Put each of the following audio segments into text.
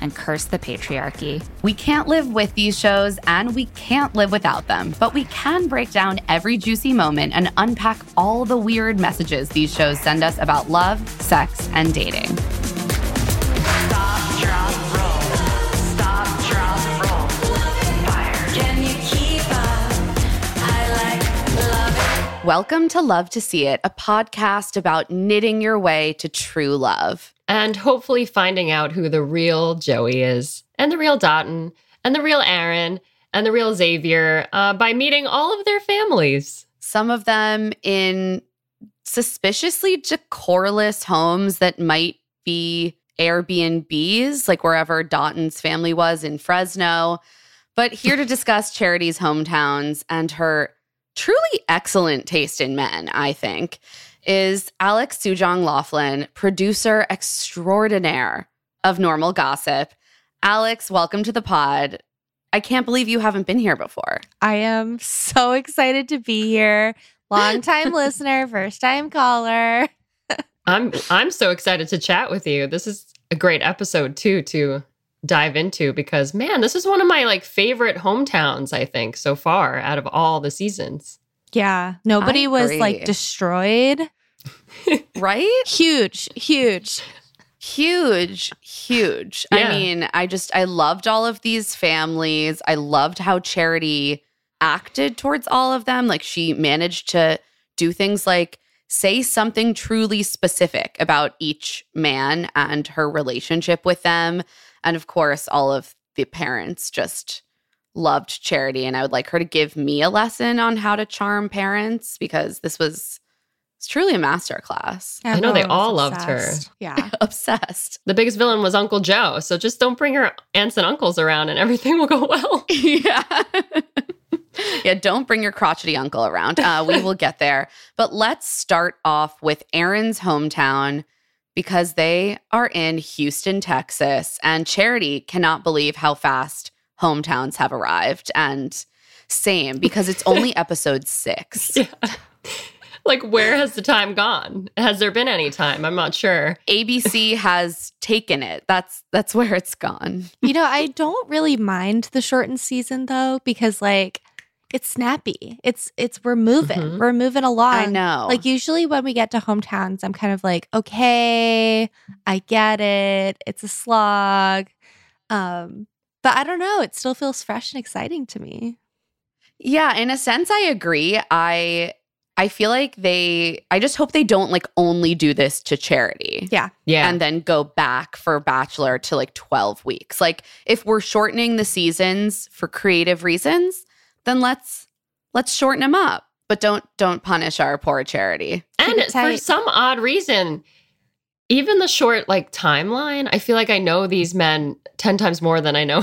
and curse the patriarchy. We can't live with these shows, and we can't live without them. But we can break down every juicy moment and unpack all the weird messages these shows send us about love, sex, and dating. Stop, drop, roll. Stop, drop, roll. Fire. Can you keep up? I like love it. Welcome to Love to See It, a podcast about knitting your way to true love. And hopefully finding out who the real Joey is, and the real Dotun, and the real Aaron, and the real Xavier by meeting all of their families. Some of them in suspiciously decorless homes that might be Airbnbs, like wherever Dotun's family was in Fresno. But here to discuss Charity's hometowns and her truly excellent taste in men, I think, is Alex Sujong Laughlin, producer extraordinaire of Normal Gossip. Alex, welcome to the pod. I can't believe you haven't been here before. I am so excited to be here. Long-time listener, first-time caller. I'm so excited to chat with you. This is a great episode, too, to dive into because, man, this is one of my favorite hometowns, I think, so far out of all the seasons. Yeah, nobody was destroyed. Right? Huge. Yeah. I mean, I loved all of these families. I loved how Charity acted towards all of them. She managed to do things like say something truly specific about each man and her relationship with them. And of course, all of the parents just loved Charity, and I would like her to give me a lesson on how to charm parents because this was truly a masterclass. I know they all loved her. Yeah. Obsessed. The biggest villain was Uncle Joe, so just don't bring her aunts and uncles around and everything will go well. Yeah. Yeah, don't bring your crotchety uncle around. We will get there. But let's start off with Aaron's hometown because they are in Houston, Texas, and Charity cannot believe how fast hometowns have arrived, and same, because it's only episode 6. Yeah. Where has the time gone? Has there been any time? I'm not sure. ABC has taken it. That's where it's gone. I don't really mind the shortened season, though, because, it's snappy. It's we're moving. Mm-hmm. We're moving along. I know. Usually when we get to hometowns, I'm kind of okay, I get it. It's a slog. But I don't know. It still feels fresh and exciting to me. Yeah, in a sense, I agree. I feel like I just hope they don't only do this to Charity. Yeah. Yeah. And then go back for Bachelor to 12 weeks. If we're shortening the seasons for creative reasons, then let's shorten them up. But don't punish our poor Charity. And for some odd reason, even the short timeline, I feel I know these men 10 times more than I know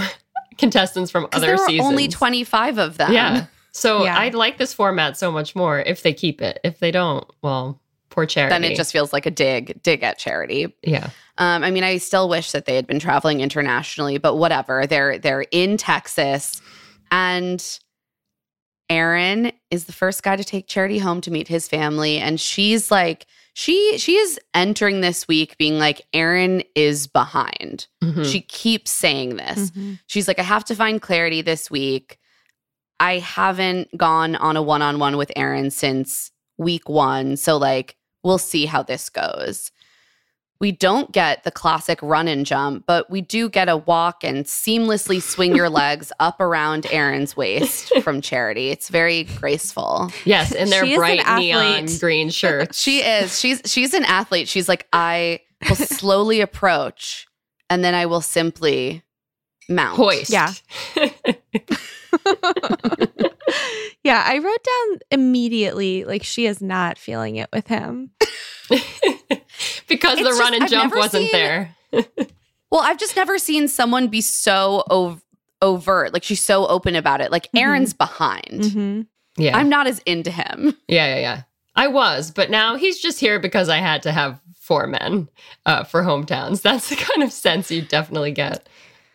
contestants from other seasons. There were only 25 of them. Yeah. So yeah. I like this format so much more if they keep it. If they don't, well, Poor Charity. Then it just feels like a dig at Charity. Yeah. I mean, I still wish that they had been traveling internationally, but whatever. They're in Texas, and Aaron is the first guy to take Charity home to meet his family, and she's like, she is entering this week being like, Aaron is behind. Mm-hmm. She keeps saying this. Mm-hmm. She's like, I have to find clarity this week. I haven't gone on a one-on-one with Aaron since week one, so like, we'll see how this goes. We don't get the classic run and jump, but we do get a walk and seamlessly swing your legs up around Aaron's waist from Charity. It's very graceful. Yes, in their bright neon green shirts. She is. She's an athlete. She's like, I will slowly approach, and then I will simply mount. Hoist. Yeah. Yeah, I wrote down immediately, like, she is not feeling it with him. Because it's the run and jump wasn't there. Well, I've just never seen someone be so overt. Like, she's so open about it. Like, Aaron's behind. Mm-hmm. Yeah, I'm not as into him. Yeah. I was, but now he's just here because I had to have four men for hometowns. That's the kind of sense you definitely get.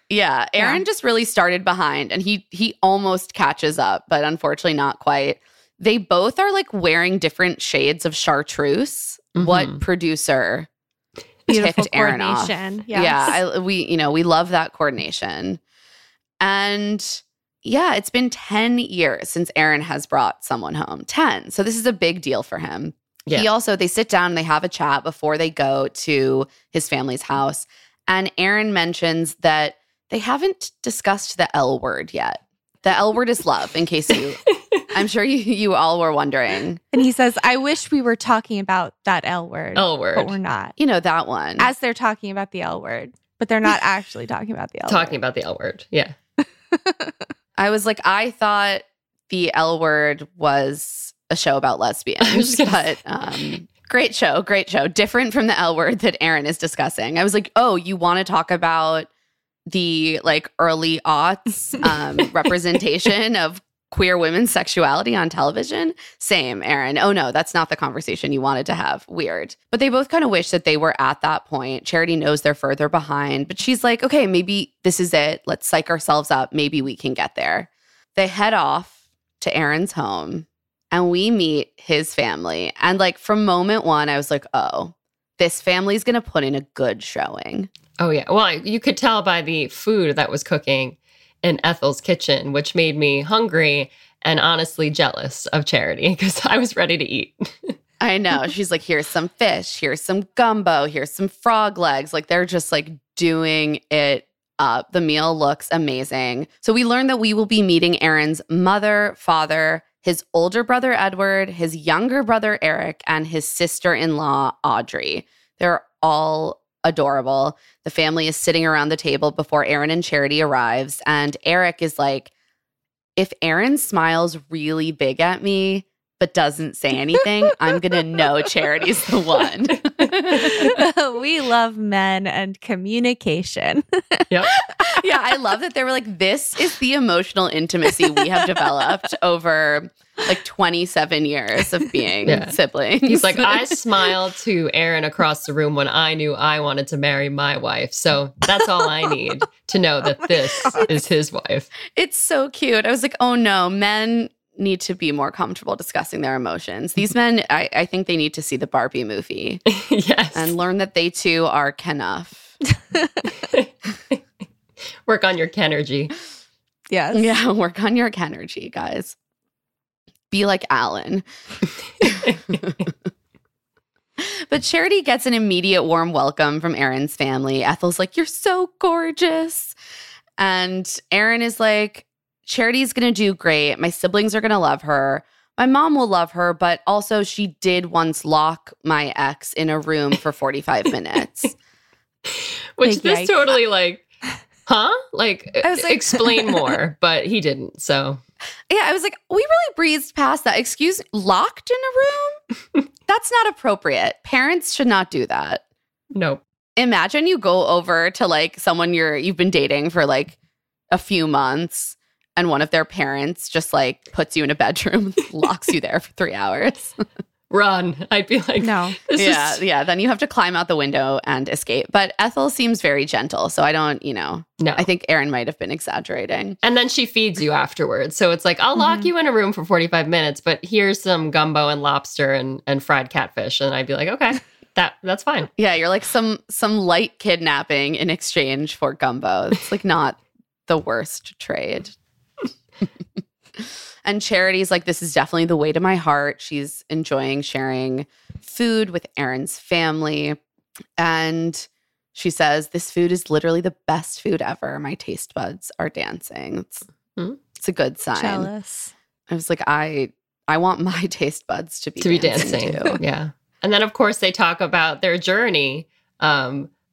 Yeah, Aaron just really started behind, and he almost catches up, but unfortunately not quite. They both are like wearing different shades of chartreuse. Mm-hmm. What producer tipped Aaron off? Yes. Yeah, we love that coordination. And yeah, it's been 10 years since Aaron has brought someone home. 10. So this is a big deal for him. Yeah. They sit down and they have a chat before they go to his family's house. And Aaron mentions that they haven't discussed the L word yet. The L word is love, in case I'm sure you all were wondering. And he says, I wish we were talking about that L word. L word. But we're not. You know, that one. As they're talking about the L word, but they're not actually talking about the L word. Talking about the L word, yeah. I was like, I thought the L word was a show about lesbians, but great show. Different from the L word that Aaron is discussing. I was like, oh, you want to talk about the like early aughts representation of queer women's sexuality on television? Same, Aaron. Oh no, that's not the conversation you wanted to have. Weird. But they both kind of wish that they were at that point. Charity knows they're further behind, but she's like, okay, maybe this is it. Let's psych ourselves up. Maybe we can get there. They head off to Aaron's home and we meet his family. And like from moment one, I was like, oh, this family's going to put in a good showing. Oh, yeah. Well, you could tell by the food that was cooking in Ethel's kitchen, which made me hungry and honestly jealous of Charity because I was ready to eat. I know. She's like, here's some fish, here's some gumbo, here's some frog legs. Like, they're just like doing it up. The meal looks amazing. So we learned that we will be meeting Aaron's mother, father, his older brother, Edward, his younger brother, Eric, and his sister-in-law, Audrey. They're all adorable. The family is sitting around the table before Aaron and Charity arrives, and Eric is like, if Aaron smiles really big at me but doesn't say anything, I'm going to know Charity's the one. We love men and communication. Yep. Yeah, I love that they were like, this is the emotional intimacy we have developed over like 27 years of being siblings. He's like, I smiled to Aaron across the room when I knew I wanted to marry my wife. So that's all I need to know, that this is his wife. It's so cute. I was like, oh no, men need to be more comfortable discussing their emotions. These men, I think they need to see the Barbie movie. Yes. And learn that they too are Ken-uff. Work on your Kenergy. Yes. Yeah, work on your Kenergy, guys. Be like Alan. But Charity gets an immediate warm welcome from Aaron's family. Ethel's like, you're so gorgeous. And Aaron is like, Charity's going to do great. My siblings are going to love her. My mom will love her, but also she did once lock my ex in a room for 45 minutes. Which this totally like, huh? Like, explain more, but he didn't, so. Yeah, I was like, we really breezed past that. Excuse me, locked in a room? That's not appropriate. Parents should not do that. Nope. Imagine you go over to like someone you've been dating for like a few months, and one of their parents just like puts you in a bedroom, locks you there for 3 hours. run. I'd be like, no. Yeah. Then you have to climb out the window and escape. But Ethel seems very gentle. So I don't, no. I think Aaron might have been exaggerating. And then she feeds you afterwards. So it's like, I'll lock you in a room for 45 minutes, but here's some gumbo and lobster and fried catfish. And I'd be like, okay. That's fine. Yeah, you're like some light kidnapping in exchange for gumbo. It's like not the worst trade. And Charity's like, this is definitely the way to my heart. She's enjoying sharing food with Aaron's family. And she says, this food is literally the best food ever. My taste buds are dancing. It's a good sign. Jealous. I was like, I want my taste buds to be dancing too. Yeah. And then, of course, they talk about their journey,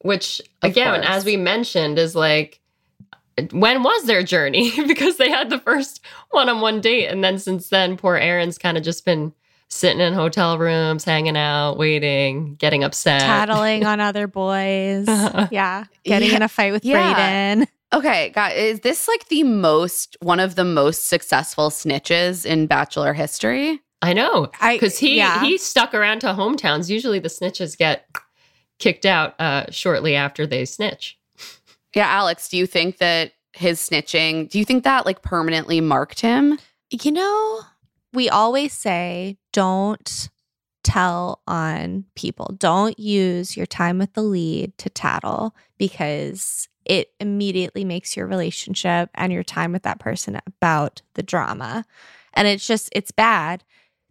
which, again, as we mentioned, is like, when was their journey? Because they had the first one-on-one date. And then since then, poor Aaron's kind of just been sitting in hotel rooms, hanging out, waiting, getting upset. Tattling on other boys. Yeah. Getting in a fight with Brayden. Okay, guys, is this like one of the most successful snitches in Bachelor history? I know, because he stuck around to hometowns. Usually the snitches get kicked out shortly after they snitch. Yeah, Alex, do you think that his snitching, like permanently marked him? We always say don't tell on people. Don't use your time with the lead to tattle because it immediately makes your relationship and your time with that person about the drama. And it's bad.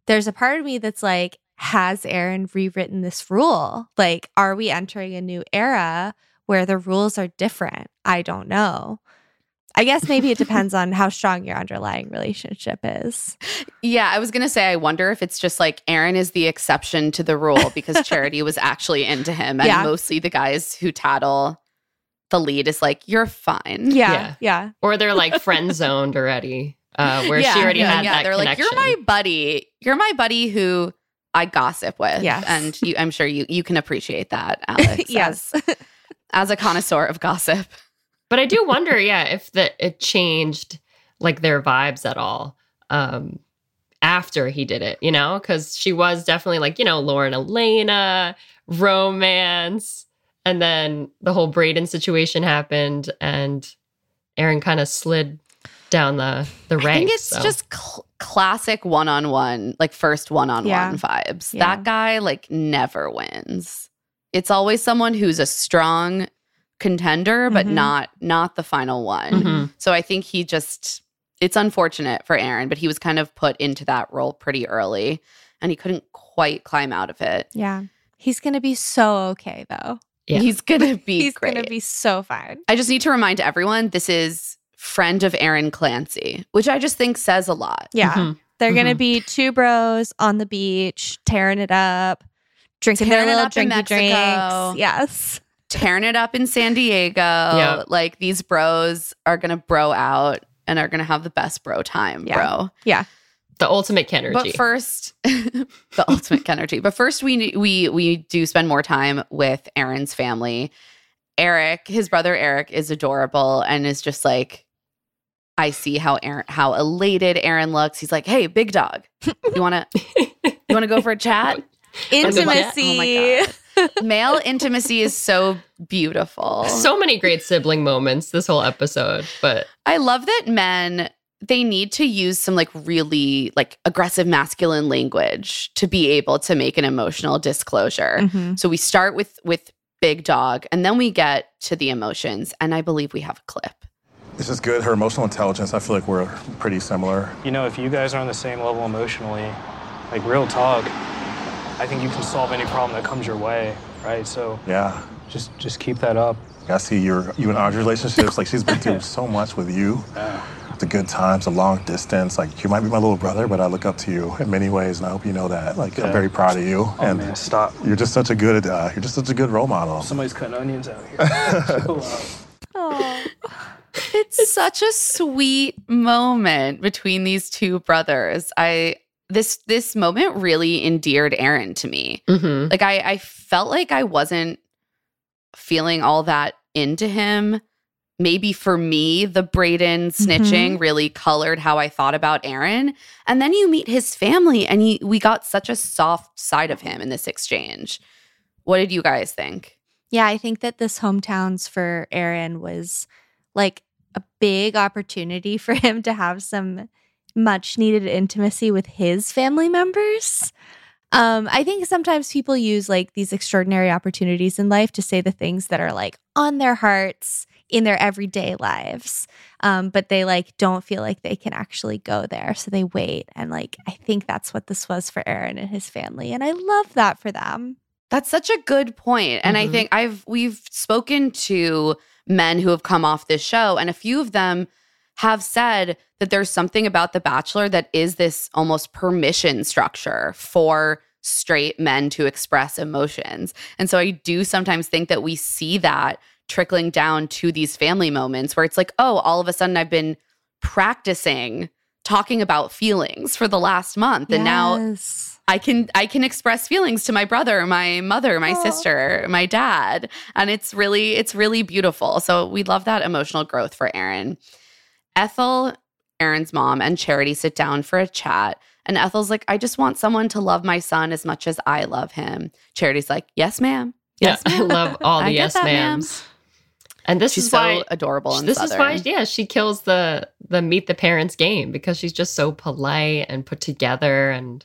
There's a part of me that's like, has Aaron rewritten this rule? Like, are we entering a new era where the rules are different? I don't know. I guess maybe it depends on how strong your underlying relationship is. Yeah, I was going to say, I wonder if it's just like Aaron is the exception to the rule because Charity was actually into him. And mostly the guys who tattle the lead is like, you're fine. Yeah. Or they're like friend zoned already. Where she already had that they're connection. Like, you're my buddy who I gossip with. Yes. And I'm sure you can appreciate that, Alex. Yes. as a connoisseur of gossip. But I do wonder, if it changed like their vibes at all after he did it, because she was definitely like, Lauren Elena, romance. And then the whole Brayden situation happened and Aaron kind of slid down the ranks. I think it's just classic one-on-one, like first one-on-one vibes. Yeah. That guy like never wins. It's always someone who's a strong contender, but not the final one. Mm-hmm. So I think it's unfortunate for Aaron, but he was kind of put into that role pretty early and he couldn't quite climb out of it. Yeah. He's going to be so okay though. Yeah. He's going to be He's going to be so fine. I just need to remind everyone, this is friend of Aaron Clancy, which I just think says a lot. Yeah. Mm-hmm. They're going to be two bros on the beach, tearing it up, drinking their little drinky drinks. Yes. Tearing it up in San Diego. Yep. Like these bros are going to bro out and are going to have the best bro time, bro. Yeah. The ultimate Kenergy. But first, the ultimate Kenergy. But first we do spend more time with Aaron's family. Eric, his brother Eric is adorable and is just like, I see how elated Aaron looks. He's like, "Hey, big dog, you wanna go for a chat?" Intimacy, like, oh my God. Male intimacy is so beautiful. So many great sibling moments this whole episode, but I love that men, they need to use some like really like aggressive masculine language to be able to make an emotional disclosure. Mm-hmm. So we start with big dog, and then we get to the emotions, and I believe we have a clip. This is good. Her emotional intelligence, I feel like we're pretty similar. If you guys are on the same level emotionally, like real talk, I think you can solve any problem that comes your way, right? So yeah, just keep that up. I see you and Audrey's relationships. Like she's been through so much with you. Yeah. The good times, the long distance. Like you might be my little brother, but I look up to you in many ways, and I hope you know that. Like I'm very proud of you. Oh, and man, stop. You're just such a good, role model. Somebody's cutting onions out here. Oh. It's such a sweet moment between these two brothers. This moment really endeared Aaron to me. Mm-hmm. Like I felt like I wasn't feeling all that into him. maybe for me, the Brayden snitching really colored how I thought about Aaron. And then you meet his family, and we got such a soft side of him in this exchange. What did you guys think? Yeah, I think that this hometowns for Aaron was like a big opportunity for him to have some much-needed intimacy with his family members. I think sometimes people use like these extraordinary opportunities in life to say the things that are like on their hearts in their everyday lives, but they like don't feel like they can actually go there, so they wait. And like I think that's what this was for Aaron and his family, and I love that for them. That's such a good point. And I think we've spoken to men who have come off this show, and a few of them have said that there's something about The Bachelor that is this almost permission structure for straight men to express emotions. And so I do sometimes think that we see that trickling down to these family moments where it's like, oh, all of a sudden I've been practicing talking about feelings for the last month. Yes. And now I can express feelings to my brother, my mother, my sister, my dad. And it's really beautiful. So we love that emotional growth for Aaron. Ethel, Aaron's mom, and Charity sit down for a chat. And Ethel's like, I just want someone to love my son as much as I love him. Charity's like, yes, ma'am. Yes, yeah, ma'am. I love all the yes, that, ma'ams. Ma'am. And this she's is so why, adorable and this Southern. Is why, yeah, she kills the meet the parents game, because she's just so polite and put together and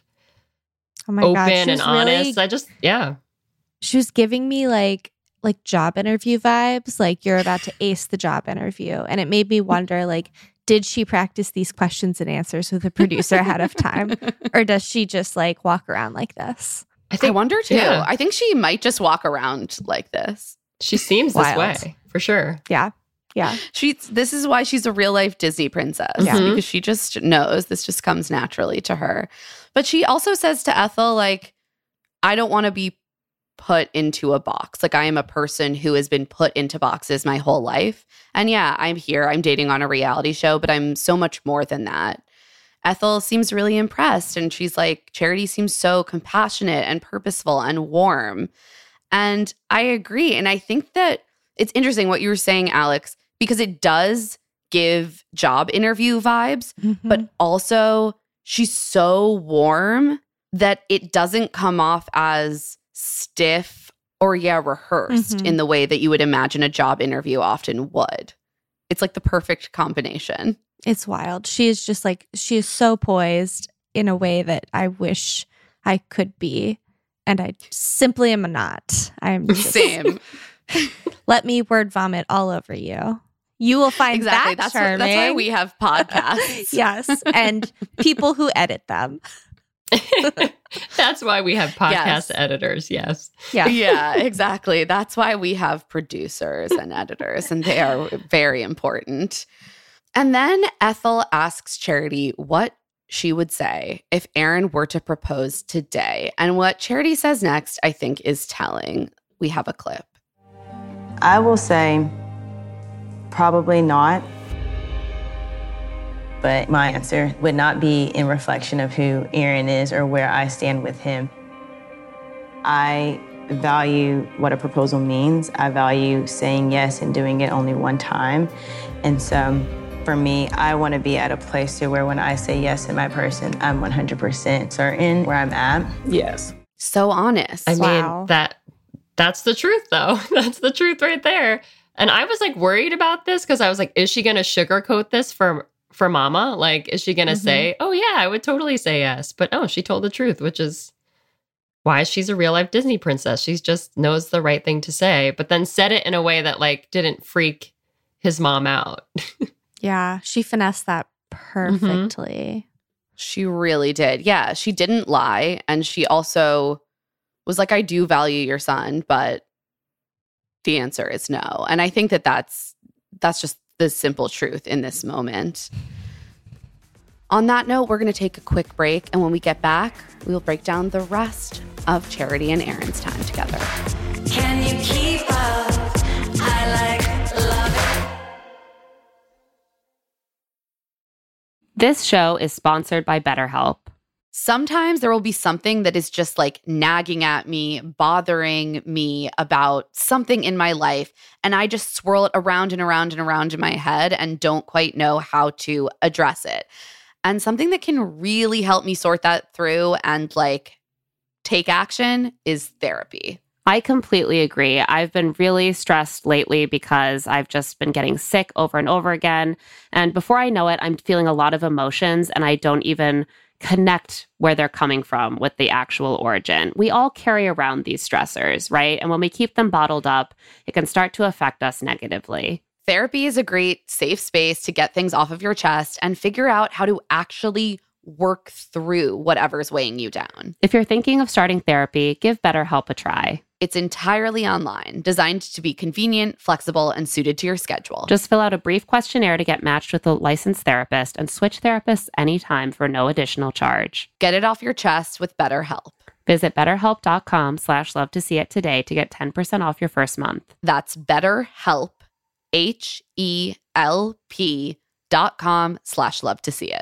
open and honest. Really, she was giving me like job interview vibes, like you're about to ace the job interview. And it made me wonder, like, did she practice these questions and answers with a producer ahead of time? Or does she just like walk around like this? I wonder too. Yeah. I think she might just walk around like this. She seems this way for sure. Yeah. Yeah. This is why she's a real life Disney princess, because she just knows this just comes naturally to her. But she also says to Ethel, like, I don't want to be put into a box. Like, I am a person who has been put into boxes my whole life. And yeah, I'm here. I'm dating on a reality show, but I'm so much more than that. Ethel seems really impressed. And she's like, Charity seems so compassionate and purposeful and warm. And I agree. And I think that it's interesting what you were saying, Alex, because it does give job interview vibes, but also she's so warm that it doesn't come off as stiff or rehearsed in the way that you would imagine a job interview often would. It's like the perfect combination. It's wild. She is just like, she is so poised in a way that I wish I could be. And I simply am not. I'm just, same. Let me word vomit all over you. You will find exactly. That's charming. That's why we have podcasts. Yes. And people who edit them. That's why we have podcast editors. Yes. Yeah. Yeah, exactly. That's why we have producers and editors, and they are very important. And then Ethel asks Charity what she would say if Aaron were to propose today. And what Charity says next, I think, is telling. We have a clip. I will say probably not. But my answer would not be in reflection of who Aaron is or where I stand with him. I value what a proposal means. I value saying yes and doing it only one time. And so for me, I want to be at a place to where when I say yes to my person, I'm 100% certain where I'm at. Yes. So honest. I mean, that's the truth, though. That's the truth right there. And I was like worried about this because I was like, is she going to sugarcoat this for mama? Like, is she going to say, oh yeah, I would totally say yes. But no, she told the truth, which is why she's a real life Disney princess. She just knows the right thing to say, but then said it in a way that like didn't freak his mom out. Yeah. She finessed that perfectly. She really did. Yeah. She didn't lie. And she also was like, I do value your son, but the answer is no. And I think that that's just the simple truth in this moment. On that note, we're going to take a quick break. And when we get back, we will break down the rest of Charity and Aaron's time together. Can you keep up? I like love it. This show is sponsored by BetterHelp. sometimes there will be something that is just like nagging at me, bothering me about something in my life. And I just swirl it around and around and around in my head and don't quite know how to address it. And something that can really help me sort that through and like take action is therapy. I completely agree. I've been really stressed lately because I've just been getting sick over and over again. And before I know it, I'm feeling a lot of emotions and I don't even connect where they're coming from with the actual origin. We all carry around these stressors, right? And when we keep them bottled up, it can start to affect us negatively. Therapy is a great safe space to get things off of your chest and figure out how to actually work through whatever's weighing you down. If you're thinking of starting therapy, give BetterHelp a try. It's entirely online, designed to be convenient, flexible, and suited to your schedule. Just fill out a brief questionnaire to get matched with a licensed therapist and switch therapists anytime for no additional charge. Get it off your chest with BetterHelp. Visit BetterHelp.com/LoveToSeeIt today to get 10% off your first month. That's BetterHelp, HELP.com/LoveToSeeIt.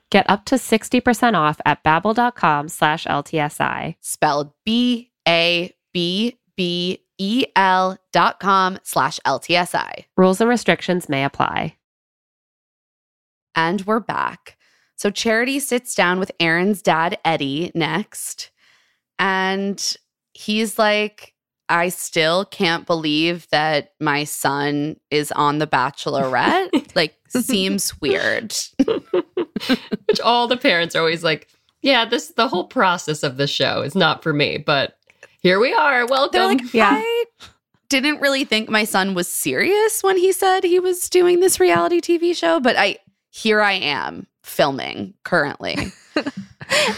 Get up to 60% off at babbel.com/LTSI. Spelled BABBEL.com/LTSI. Rules and restrictions may apply. And we're back. So Charity sits down with Aaron's dad, Eddie, next. And he's like, I still can't believe that my son is on The Bachelorette. Seems weird. Which all the parents are always like, yeah, the whole process of the show is not for me, but here we are. Welcome. They're like, yeah. I didn't really think my son was serious when he said he was doing this reality TV show, but here I am filming currently.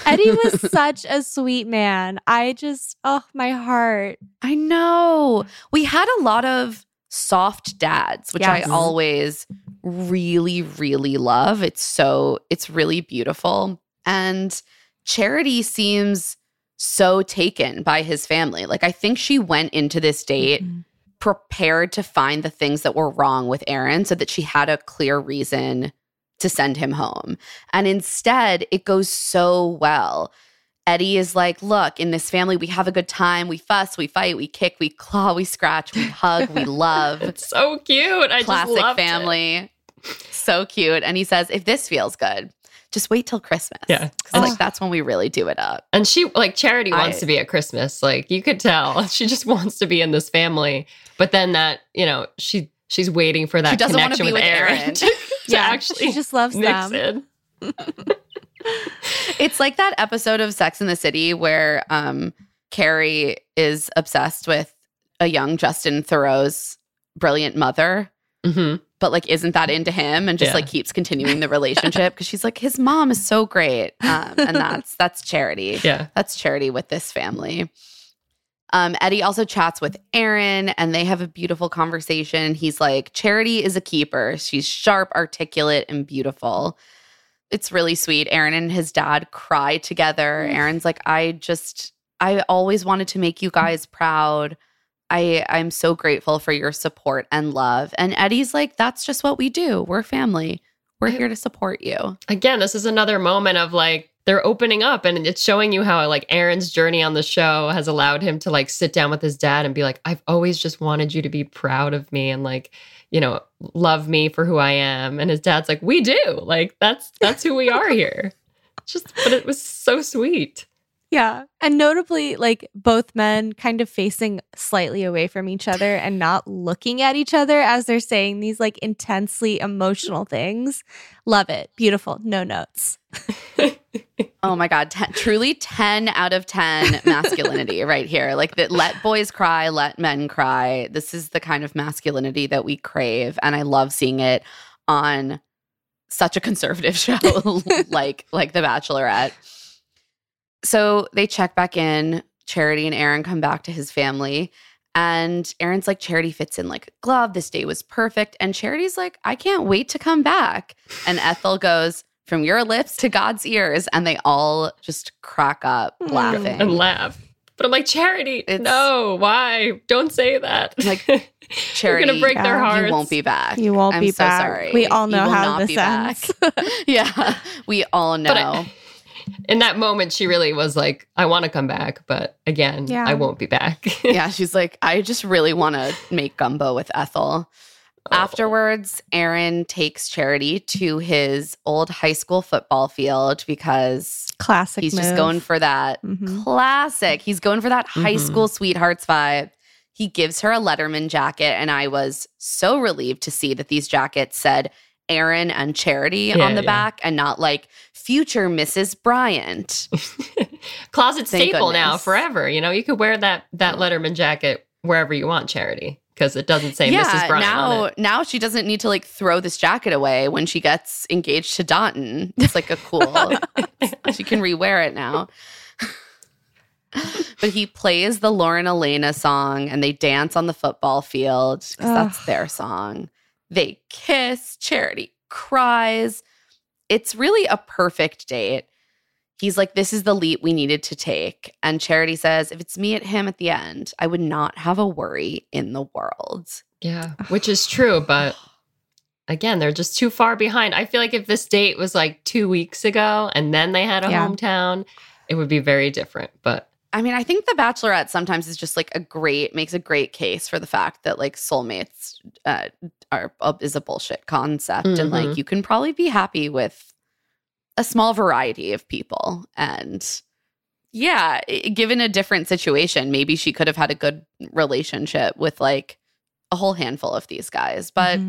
Eddie was such a sweet man. I just, oh, my heart. I know. We had a lot of soft dads, which I always really, really love. It's really beautiful. And Charity seems so taken by his family. Like, I think she went into this date prepared to find the things that were wrong with Aaron so that she had a clear reason to send him home. And instead, it goes so well. Eddie is like, look, in this family, we have a good time. We fuss, we fight, we kick, we claw, we scratch, we hug, we love. It's so cute. I just loved it. Classic family. So cute. And he says, if this feels good, just wait till Christmas. Yeah. Because that's when we really do it up. And she, like, Charity wants to be at Christmas. Like, you could tell. She just wants to be in this family. But then that, you know, she's waiting for that connection with Aaron. Yeah, actually she just loves them. It's like that episode of Sex and the City where Carrie is obsessed with a young Justin Thoreau's brilliant mother, but like isn't that into him and just like keeps continuing the relationship because she's like, his mom is so great. And that's Charity. Yeah, that's Charity with this family. Eddie also chats with Aaron, and they have a beautiful conversation. He's like, Charity is a keeper. She's sharp, articulate, and beautiful. It's really sweet. Aaron and his dad cry together. Aaron's like, I always wanted to make you guys proud. I'm so grateful for your support and love. And Eddie's like, that's just what we do. We're family. We're here to support you. Again, this is another moment of like, they're opening up, and it's showing you how like Aaron's journey on the show has allowed him to like sit down with his dad and be like, I've always just wanted you to be proud of me and like, you know, love me for who I am. And his dad's like, we do. Like, that's who we are here. But it was so sweet. Yeah. And notably, like, both men kind of facing slightly away from each other and not looking at each other as they're saying these like intensely emotional things. Love it. Beautiful. No notes. Oh my God. Truly 10 out of 10 masculinity right here. Like, that, let boys cry, let men cry. This is the kind of masculinity that we crave. And I love seeing it on such a conservative show like The Bachelorette. So they check back in. Charity and Aaron come back to his family. And Aaron's like, Charity fits in like a glove. This day was perfect. And Charity's like, I can't wait to come back. And Ethel goes, from your lips to God's ears. And they all just crack up laughing. And laugh. But I'm like, Charity, no, why? Don't say that. Like, Charity, you're going to break their hearts. You won't be back. You won't be back. I'm so sorry. We all know how this ends. Yeah, we all know. In that moment, she really was like, I want to come back, but again, I won't be back. Yeah, she's like, I just really want to make gumbo with Ethel. Oh. Afterwards, Aaron takes Charity to his old high school football field because classic he's move. Just going for that. Classic. He's going for that high school sweethearts vibe. He gives her a Letterman jacket, and I was so relieved to see that these jackets said Aaron and Charity on the back and not like future Mrs. Bryant. Closet staple now forever. You know, you could wear that Letterman jacket wherever you want, Charity, because it doesn't say Mrs. Bryant on it. Now she doesn't need to like throw this jacket away when she gets engaged to Dotun. It's like a cool, she can rewear it now. But he plays the Lauren Elena song and they dance on the football field because that's their song. They kiss. Charity cries. It's really a perfect date. He's like, this is the leap we needed to take. And Charity says, if it's me at him at the end, I would not have a worry in the world. Yeah, which is true. But again, they're just too far behind. I feel like if this date was like 2 weeks ago and then they had a hometown, it would be very different. But I mean, I think The Bachelorette sometimes is just like makes a great case for the fact that like soulmates is a bullshit concept. And like, you can probably be happy with a small variety of people. And yeah, given a different situation, maybe she could have had a good relationship with like a whole handful of these guys, but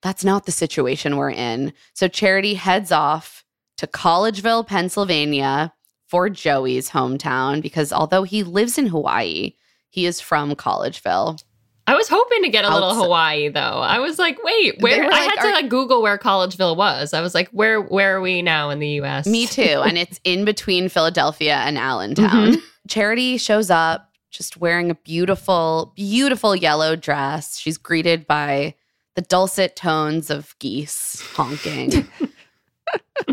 that's not the situation we're in. So Charity heads off to Collegeville, Pennsylvania, for Joey's hometown, because although he lives in Hawaii, he is from Collegeville. I was hoping to get a little Hawaii, though. I was like, wait, where? Like, I had to like Google where Collegeville was. I was like, where are we now in the U.S.? Me too. And it's in between Philadelphia and Allentown. Mm-hmm. Charity shows up just wearing a beautiful, beautiful yellow dress. She's greeted by the dulcet tones of geese honking.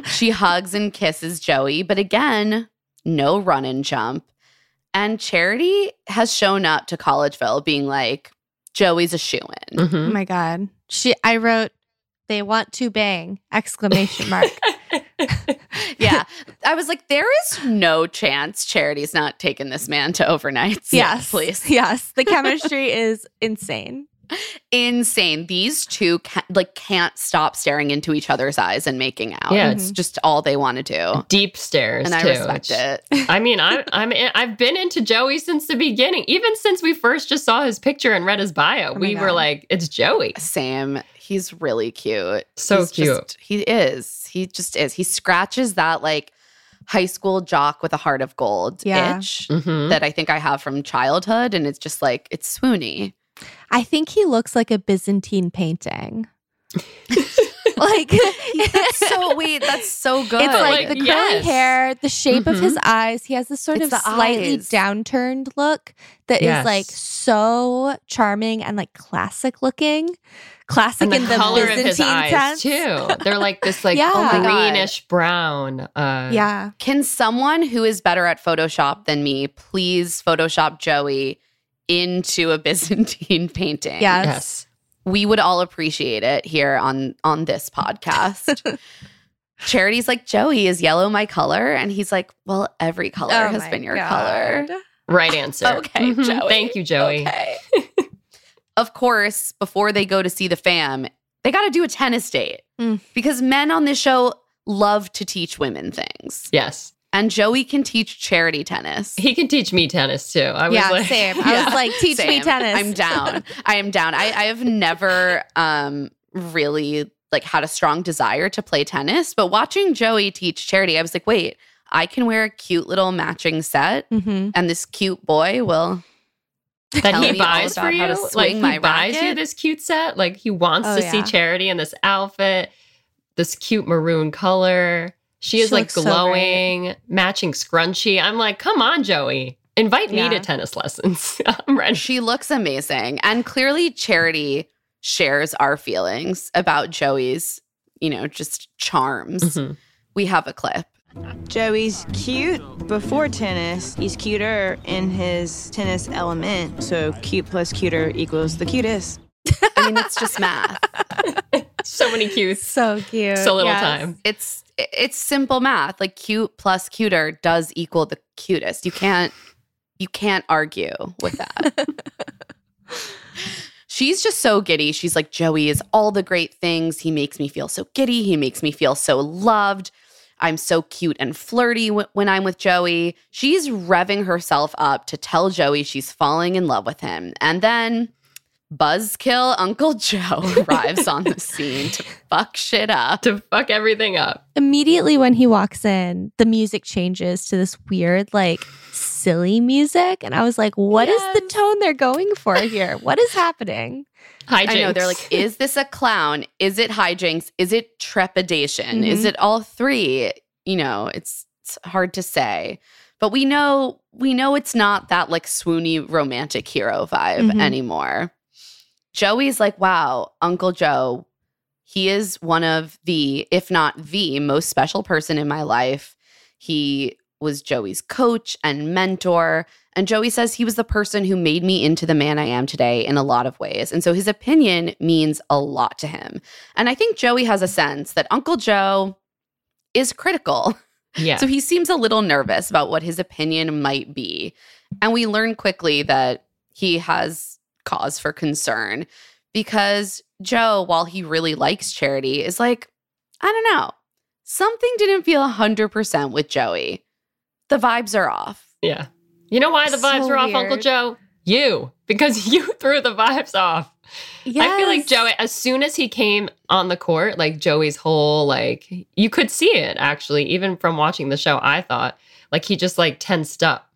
She hugs and kisses Joey, but again, no run and jump. And Charity has shown up to Collegeville being like, Joey's a shoo-in. Mm-hmm. Oh my God. I wrote, they want to bang, exclamation mark. Yeah. I was like, there is no chance Charity's not taking this man to overnights. Yes, please. Yes. The chemistry is insane. Insane. These two can't stop staring into each other's eyes and making out. Yeah. It's just all they want to do. Deep stares, and I respect it. I mean, I've been into Joey since the beginning. Even since we first just saw his picture and read his bio, we were like, it's Joey. Sam, he's really cute. He's cute. He just is. He scratches that like high school jock with a heart of gold itch that I think I have from childhood, and it's just like, it's swoony. I think he looks like a Byzantine painting. That's so good. It's like the curly hair, the shape of his eyes. He has this sort of slightly downturned look that is like so charming and like classic looking. Classic in the color Byzantine of his eyes too. They're like this like greenish brown. Yeah. Can someone who is better at Photoshop than me please Photoshop Joey into a Byzantine painting? Yes. We would all appreciate it here on this podcast. Charity's like, Joey, is yellow my color? And he's like, well, every color has been your color. Right answer. Okay, Joey. Thank you, Joey. Okay. Of course, before they go to see the fam, they got to do a tennis date because men on this show love to teach women things. Yes. And Joey can teach Charity tennis. He can teach me tennis, too. I was like, same. Teach me tennis. I'm down. I have never really like had a strong desire to play tennis. But watching Joey teach Charity, I was like, wait, I can wear a cute little matching set. Mm-hmm. And this cute boy will tell me all about how to swing my racket. He buys you this cute set. Like, he wants to see Charity in this outfit, this cute maroon color. She is like glowing, so matching scrunchie. I'm like, come on, Joey. Invite me to tennis lessons. I'm ready. She looks amazing. And clearly Charity shares our feelings about Joey's, just charms. Mm-hmm. We have a clip. Joey's cute before tennis. He's cuter in his tennis element. So cute plus cuter equals the cutest. I mean, it's just math. So many cues. So cute. So little time. It's simple math. Like, cute plus cuter does equal the cutest. You can't argue with that. She's just so giddy. She's like, Joey is all the great things. He makes me feel so giddy. He makes me feel so loved. I'm so cute and flirty when I'm with Joey. She's revving herself up to tell Joey she's falling in love with him. And then Buzzkill Uncle Joe arrives on the scene to fuck shit up. To fuck everything up. Immediately when he walks in, the music changes to this weird, like, silly music. And I was like, what is the tone they're going for here? What is happening? Hijinks. I know, they're like, is this a clown? Is it hijinks? Is it trepidation? Mm-hmm. Is it all three? It's hard to say. But we know it's not that, like, swoony romantic hero vibe anymore. Joey's like, wow, Uncle Joe, he is one of the, if not the, most special person in my life. He was Joey's coach and mentor. And Joey says he was the person who made me into the man I am today in a lot of ways. And so his opinion means a lot to him. And I think Joey has a sense that Uncle Joe is critical. Yeah. So he seems a little nervous about what his opinion might be. And we learn quickly that he has cause for concern because Joe, while he really likes Charity, is like, I don't know, something didn't feel 100% with Joey. The vibes are off. Yeah. You know why the vibes were off, Uncle Joe? You. Because you threw the vibes off. Yes. I feel like Joey, as soon as he came on the court, like Joey's whole, like, you could see it actually, even from watching the show, I thought, like he just like tensed up.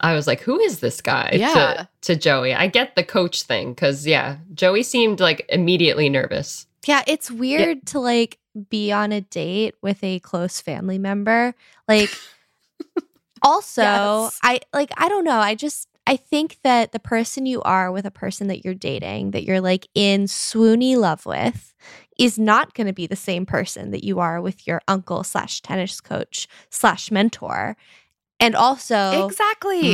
I was like, who is this guy to Joey? I get the coach thing because, yeah, Joey seemed like immediately nervous. Yeah, it's weird to like be on a date with a close family member. Like also, I don't know. I think that the person you are with a person that you're dating, that you're like in swoony love with, is not going to be the same person that you are with your uncle/tennis coach/mentor. And also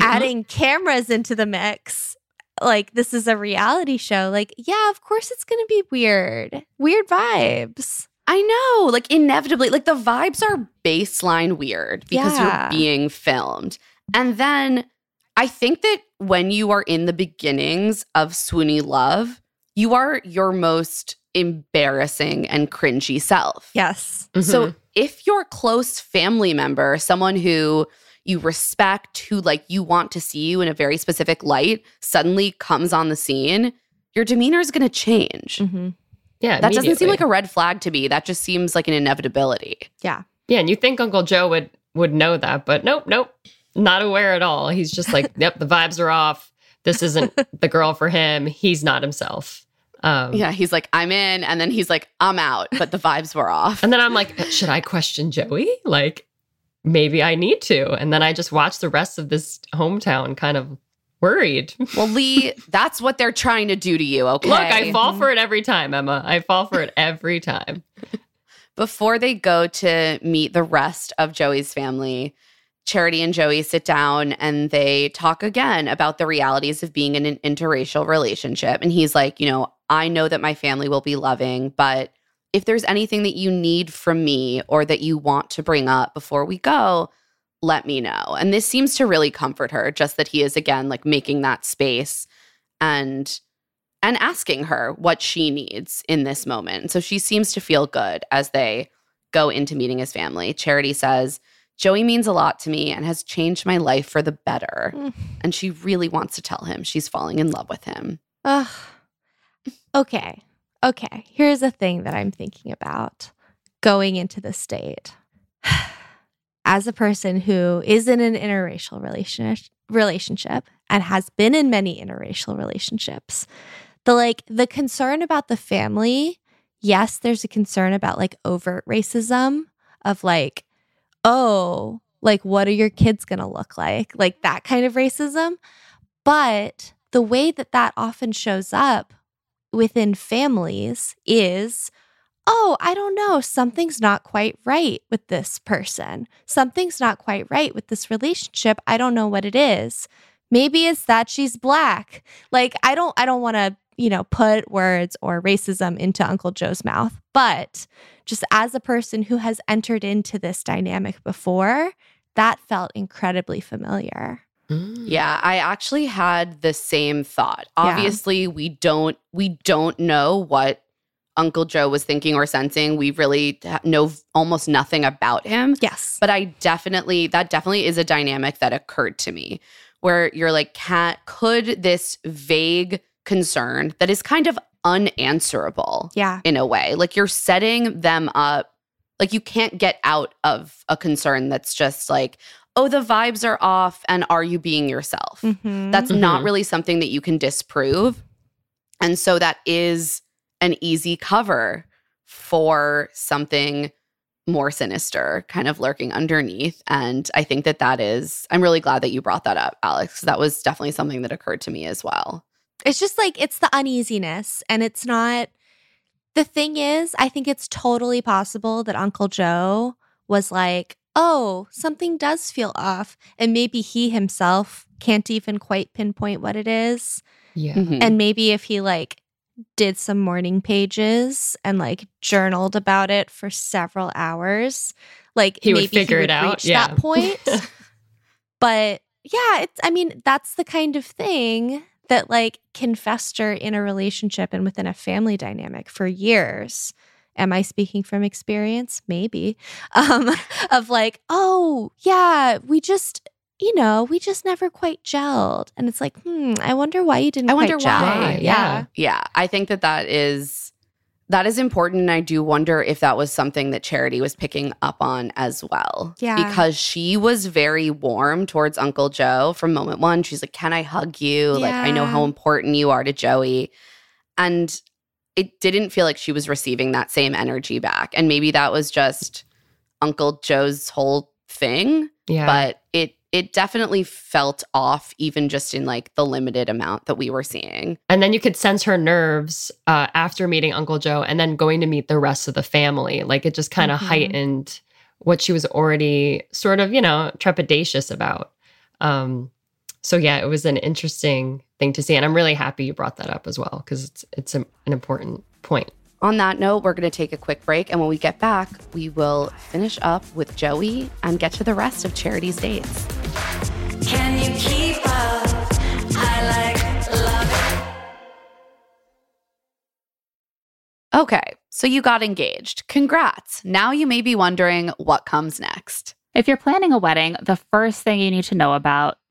adding cameras into the mix. Like, this is a reality show. Like, yeah, of course it's going to be weird. Weird vibes. I know. Like, inevitably. Like, the vibes are baseline weird because you're being filmed. And then I think that when you are in the beginnings of swoony love, you are your most embarrassing and cringy self. Yes. Mm-hmm. So if your close family member, someone who you respect, who like you want to see you in a very specific light, suddenly comes on the scene, your demeanor is going to change. Mm-hmm. Yeah, that doesn't seem like a red flag to me. That just seems like an inevitability. Yeah. Yeah, and you think Uncle Joe would know that, but nope, not aware at all. He's just like, yep, the vibes are off. This isn't the girl for him. He's not himself. He's like, I'm in, and then he's like, I'm out, but the vibes were off. And then I'm like, should I question Joey? Like, maybe I need to. And then I just watch the rest of this hometown kind of worried. Well, Lee, that's what they're trying to do to you, okay? Look, I fall for it every time, Emma. I fall for it every time. Before they go to meet the rest of Joey's family, Charity and Joey sit down and they talk again about the realities of being in an interracial relationship. And he's like, I know that my family will be loving, but if there's anything that you need from me or that you want to bring up before we go, let me know. And this seems to really comfort her, just that he is, again, like making that space and asking her what she needs in this moment. So she seems to feel good as they go into meeting his family. Charity says, Joey means a lot to me and has changed my life for the better. Mm. And she really wants to tell him she's falling in love with him. Ugh. Okay, here's a thing that I'm thinking about going into this date. As a person who is in an interracial relationship and has been in many interracial relationships, the concern about the family, yes, there's a concern about overt racism of what are your kids going to look like? Like that kind of racism. But the way that often shows up within families is, I don't know, something's not quite right with this person. Something's not quite right with this relationship. I don't know what it is. Maybe it's that she's black. I don't want to, put words or racism into Uncle Joe's mouth, but just as a person who has entered into this dynamic before, that felt incredibly familiar. Yeah, I actually had the same thought. Obviously, we don't know what Uncle Joe was thinking or sensing. We really know almost nothing about him. Yes. But that definitely is a dynamic that occurred to me where you're like, could this vague concern that is kind of unanswerable in a way, like you're setting them up, like you can't get out of a concern that's just like, oh, the vibes are off, and are you being yourself? Mm-hmm. That's not really something that you can disprove. And so that is an easy cover for something more sinister kind of lurking underneath. And I think I'm really glad that you brought that up, Alex. That was definitely something that occurred to me as well. It's just it's the uneasiness, and it's not, the thing is, I think it's totally possible that Uncle Joe was like, oh, something does feel off. And maybe he himself can't even quite pinpoint what it is. Yeah. Mm-hmm. And maybe if he did some morning pages and journaled about it for several hours, he maybe would figure it out. Reach that point. But yeah, that's the kind of thing that can fester in a relationship and within a family dynamic for years. Am I speaking from experience? Maybe. We just never quite gelled. And it's I wonder why you didn't quite gel. I wonder why. Yeah. I think that that is That is important, and I do wonder if that was something that Charity was picking up on as well. Yeah. Because she was very warm towards Uncle Joe from moment one. She's like, can I hug you? Yeah. Like, I know how important you are to Joey. And it didn't feel like she was receiving that same energy back. And maybe that was just Uncle Joe's whole thing. Yeah. But it definitely felt off, even just in like the limited amount that we were seeing. And then you could sense her nerves after meeting Uncle Joe and then going to meet the rest of the family. Like it just kind of heightened what she was already sort of, you know, trepidatious about. So yeah, it was an interesting thing to see. And I'm really happy you brought that up as well, because it's an important point. On that note, we're going to take a quick break. And when we get back, we will finish up with Joey and get to the rest of Charity's dates. Can you keep up? I like love it. Okay, so you got engaged. Congrats. Now you may be wondering what comes next. If you're planning a wedding, the first thing you need to know about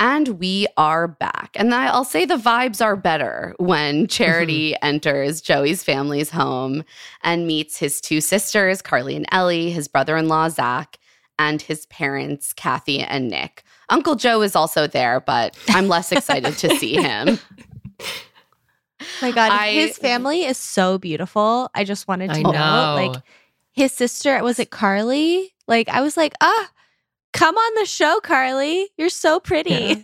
And we are back. And I'll say the vibes are better when Charity enters Joey's family's home and meets his two sisters, Carly and Ellie, his brother-in-law, Zach, and his parents, Kathy and Nick. Uncle Joe is also there, but I'm less excited to see him. My God, his family is so beautiful. I just wanted to know. Like, his sister, was it Carly? Like, I was like, come on the show, Carly. You're so pretty. Yeah.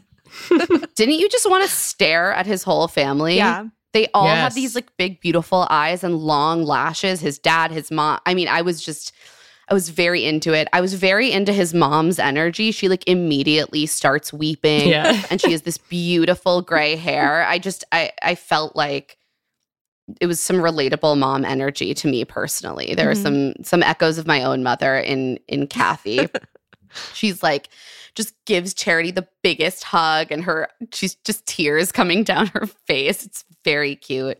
Didn't you just want to stare at his whole family? Yeah. They all have these like big, beautiful eyes and long lashes. His dad, his mom. I mean, I was very into it. I was very into his mom's energy. She like immediately starts weeping and she has this beautiful gray hair. I felt like it was some relatable mom energy to me personally. There were some echoes of my own mother in Kathy. She's like, just gives Charity the biggest hug, and she's just tears coming down her face. It's very cute.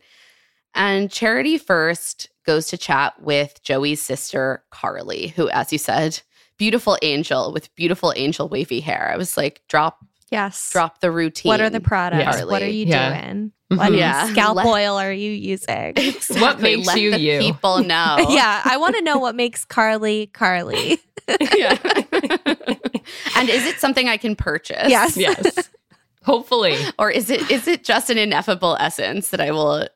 And Charity first goes to chat with Joey's sister, Carly, who, as you said, beautiful angel with beautiful angel wavy hair. I was like, drop the routine. What are the products? Yes. What are you doing? What scalp oil are you using? Exactly. What makes you? People know. Yeah, I want to know what makes Carly, Carly. And is it something I can purchase? Yes. Hopefully. Or is it just an ineffable essence that I will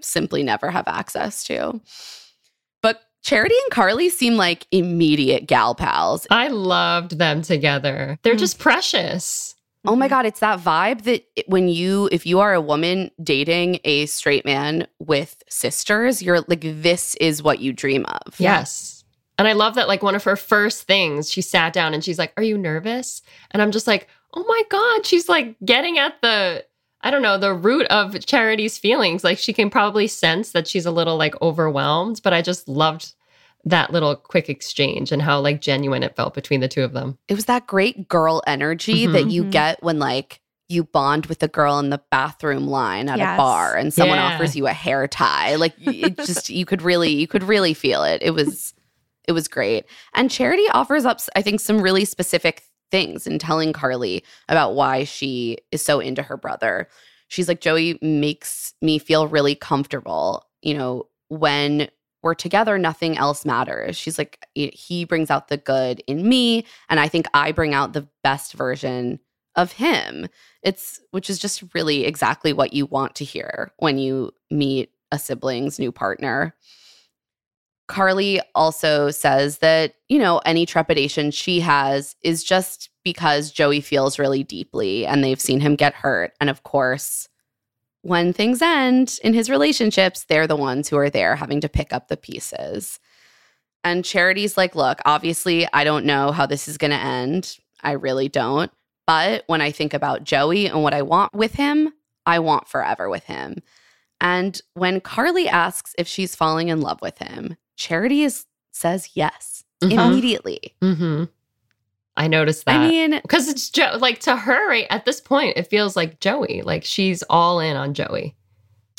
simply never have access to? But Charity and Carly seem like immediate gal pals. I loved them together. They're just precious. Oh my God, it's that vibe that if you are a woman dating a straight man with sisters, you're like, this is what you dream of. Yes. And I love that, like, one of her first things, she sat down and she's like, are you nervous? And I'm just like, oh my God, she's like getting at the root of Charity's feelings. Like, she can probably sense that she's a little like overwhelmed, but I just loved that little quick exchange and how like genuine it felt between the two of them. It was that great girl energy that you get when like you bond with a girl in the bathroom line at a bar and someone offers you a hair tie. Like, it just, you could really feel it. It was great. And Charity offers up, I think, some really specific things in telling Carly about why she is so into her brother. She's like, Joey makes me feel really comfortable. You know, when we're together, nothing else matters. She's like, he brings out the good in me, and I think I bring out the best version of him. Which is just really exactly what you want to hear when you meet a sibling's new partner. Carly also says that, you know, any trepidation she has is just because Joey feels really deeply and they've seen him get hurt. And of course, when things end in his relationships, they're the ones who are there having to pick up the pieces. And Charity's like, look, obviously, I don't know how this is going to end. I really don't. But when I think about Joey and what I want with him, I want forever with him. And when Carly asks if she's falling in love with him, Charity says yes immediately. Mm-hmm. I noticed that. I mean, because it's like, to her, right, at this point, it feels like Joey. Like, she's all in on Joey.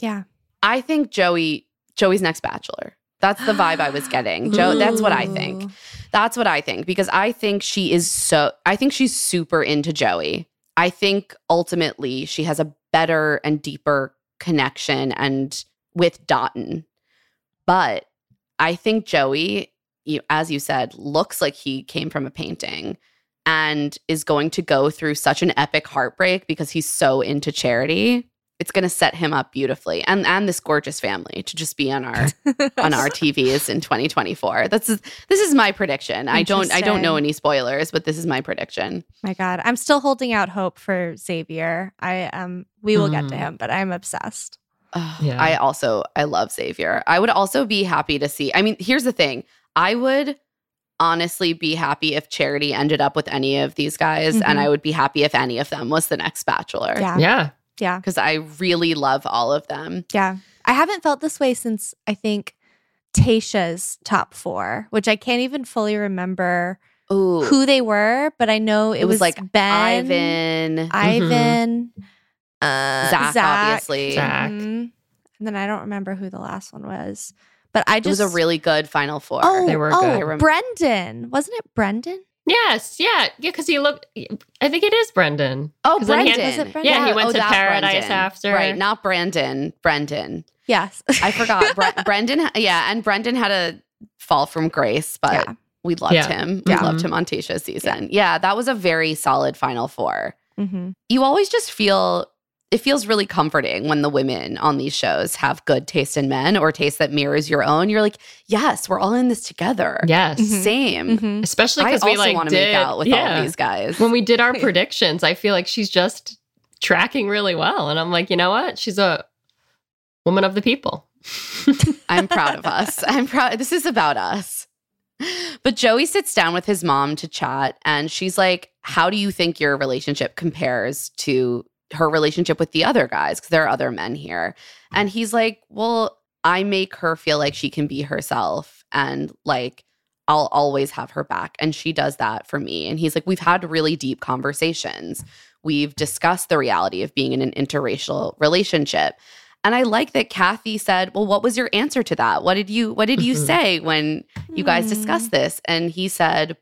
Yeah, I think Joey's next Bachelor. That's the vibe I was getting. Joe, that's what I think. That's what I think, because I think she's super into Joey. I think ultimately she has a better and deeper connection and with Dotun, but I think Joey, as you said, looks like he came from a painting and is going to go through such an epic heartbreak because he's so into Charity. It's going to set him up beautifully and this gorgeous family to just be on our TVs in 2024. This is my prediction. I don't know any spoilers, but this is my prediction. My God, I'm still holding out hope for Xavier. We will get to him, but I'm obsessed. Yeah. I love Xavier. I would also be happy to see. I mean, here's the thing. I would honestly be happy if Charity ended up with any of these guys, and I would be happy if any of them was the next Bachelor. Yeah. Because I really love all of them. Yeah. I haven't felt this way since, I think, Tayshia's top four, which I can't even fully remember who they were, but I know it was like Ben, Ivan. Zach, obviously. Zach. Mm-hmm. And then I don't remember who the last one was. But it was a really good final four. Oh, they were good. Brendan. Wasn't it Brendan? Yes. Yeah. Yeah. Because I think it is Brendan. Oh, Brendan. Was it Brendan? Yeah. He went to Paradise Brendan. After. Right. Not Brandon. Brendan. Yes. I forgot. Brendan. Yeah. And Brendan had a fall from grace, but we loved him. We loved him on Tayshia's season. Yeah. That was a very solid final four. Mm-hmm. You always just feel. It feels really comforting when the women on these shows have good taste in men or taste that mirrors your own. You're like, yes, we're all in this together. Yes. Same. Mm-hmm. Especially because we like want to make out with all of these guys. When we did our predictions, I feel like she's just tracking really well. And I'm like, you know what? She's a woman of the people. I'm proud of us. I'm proud. This is about us. But Joey sits down with his mom to chat. And she's like, how do you think your relationship compares to her relationship with the other guys, because there are other men here? And he's like, well, I make her feel like she can be herself and like I'll always have her back, and she does that for me. And he's like, we've had really deep conversations. We've discussed the reality of being in an interracial relationship. And I like that Kathy said, well, what was your answer to that? What did you say when you guys discussed this? And he said,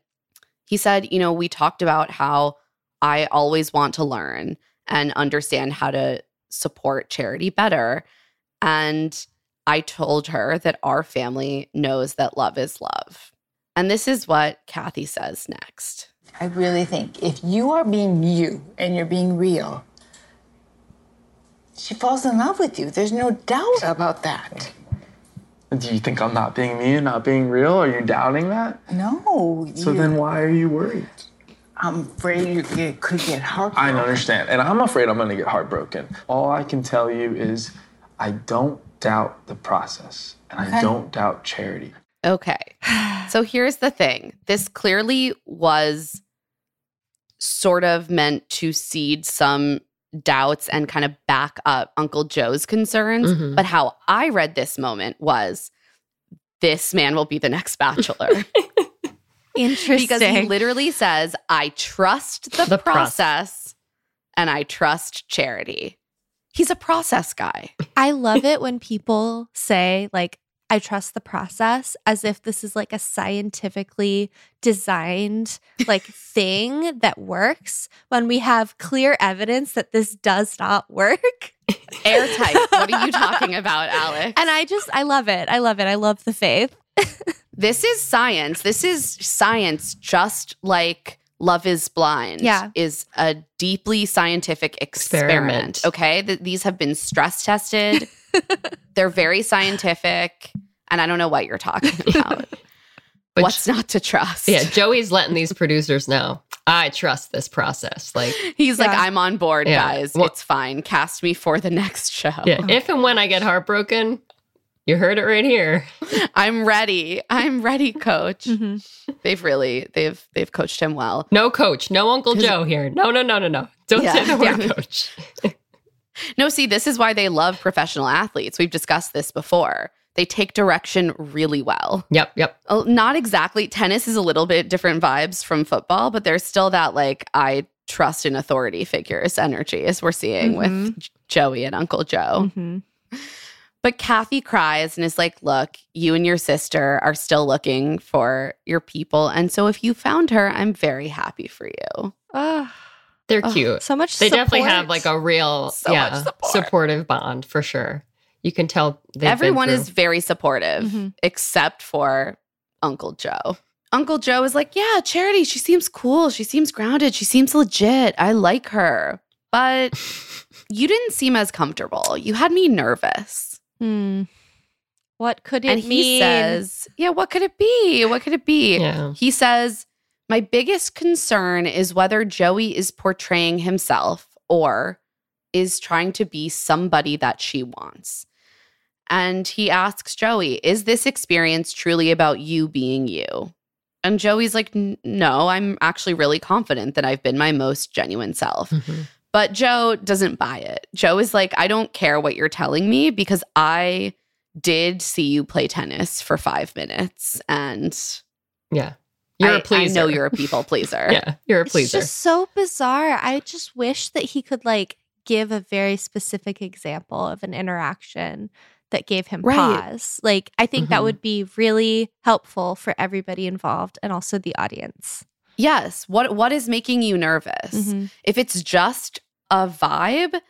you know, we talked about how I always want to learn and understand how to support Charity better. And I told her that our family knows that love is love. And this is what Kathy says next. I really think if you are being you and you're being real, she falls in love with you. There's no doubt about that. Do you think I'm not being me and not being real? Are you doubting that? No. So then why are you worried? I'm afraid you could get heartbroken. I understand. And I'm afraid I'm going to get heartbroken. All I can tell you is I don't doubt the process. And okay. I don't doubt Charity. Okay. So here's the thing. This clearly was sort of meant to seed some doubts and kind of back up Uncle Joe's concerns. Mm-hmm. But how I read this moment was, this man will be the next bachelor. Interesting. Because he literally says, I trust the process and I trust Charity. He's a process guy. I love it when people say, like, I trust the process, as if this is like a scientifically designed like thing that works when we have clear evidence that this does not work. Airtight. What are you talking about, Alex? And I love it. I love it. I love the faith. This is science. This is science, just like Love is Blind is a deeply scientific experiment. Okay? These have been stress tested. They're very scientific. And I don't know what you're talking about. What's not to trust? Yeah, Joey's letting these producers know. I trust this process. Like he's like, I'm on board, guys. Well, it's fine. Cast me for the next show. Yeah. Okay. If and when I get heartbroken, you heard it right here. I'm ready. I'm ready, coach. Mm-hmm. They've coached him well. No coach. No Uncle Joe here. No. Don't say the word coach. No, see, this is why they love professional athletes. We've discussed this before. They take direction really well. Yep. Not exactly. Tennis is a little bit different vibes from football, but there's still that, like, I trust in authority figures energy, as we're seeing with Joey and Uncle Joe. Mm-hmm. But Kathy cries and is like, look, you and your sister are still looking for your people. And so if you found her, I'm very happy for you. They're cute. So much support. They definitely have like a real supportive bond for sure. You can tell everyone is very supportive except for Uncle Joe. Uncle Joe is like, yeah, Charity, she seems cool. She seems grounded. She seems legit. I like her. But you didn't seem as comfortable. You had me nervous. What could it mean? And he says, yeah, what could it be? What could it be? Yeah. He says, my biggest concern is whether Joey is portraying himself or is trying to be somebody that she wants. And he asks Joey, is this experience truly about you being you? And Joey's like, no, I'm actually really confident that I've been my most genuine self. Mm-hmm. But Joe doesn't buy it. Joe is like, I don't care what you're telling me because I did see you play tennis for 5 minutes. And yeah. You're a pleaser. I know you're a people pleaser. Yeah, you're a pleaser. It's just so bizarre. I just wish that he could like give a very specific example of an interaction that gave him pause. Like, I think that would be really helpful for everybody involved and also the audience. Yes. What is making you nervous? Mm-hmm. If it's just a vibe,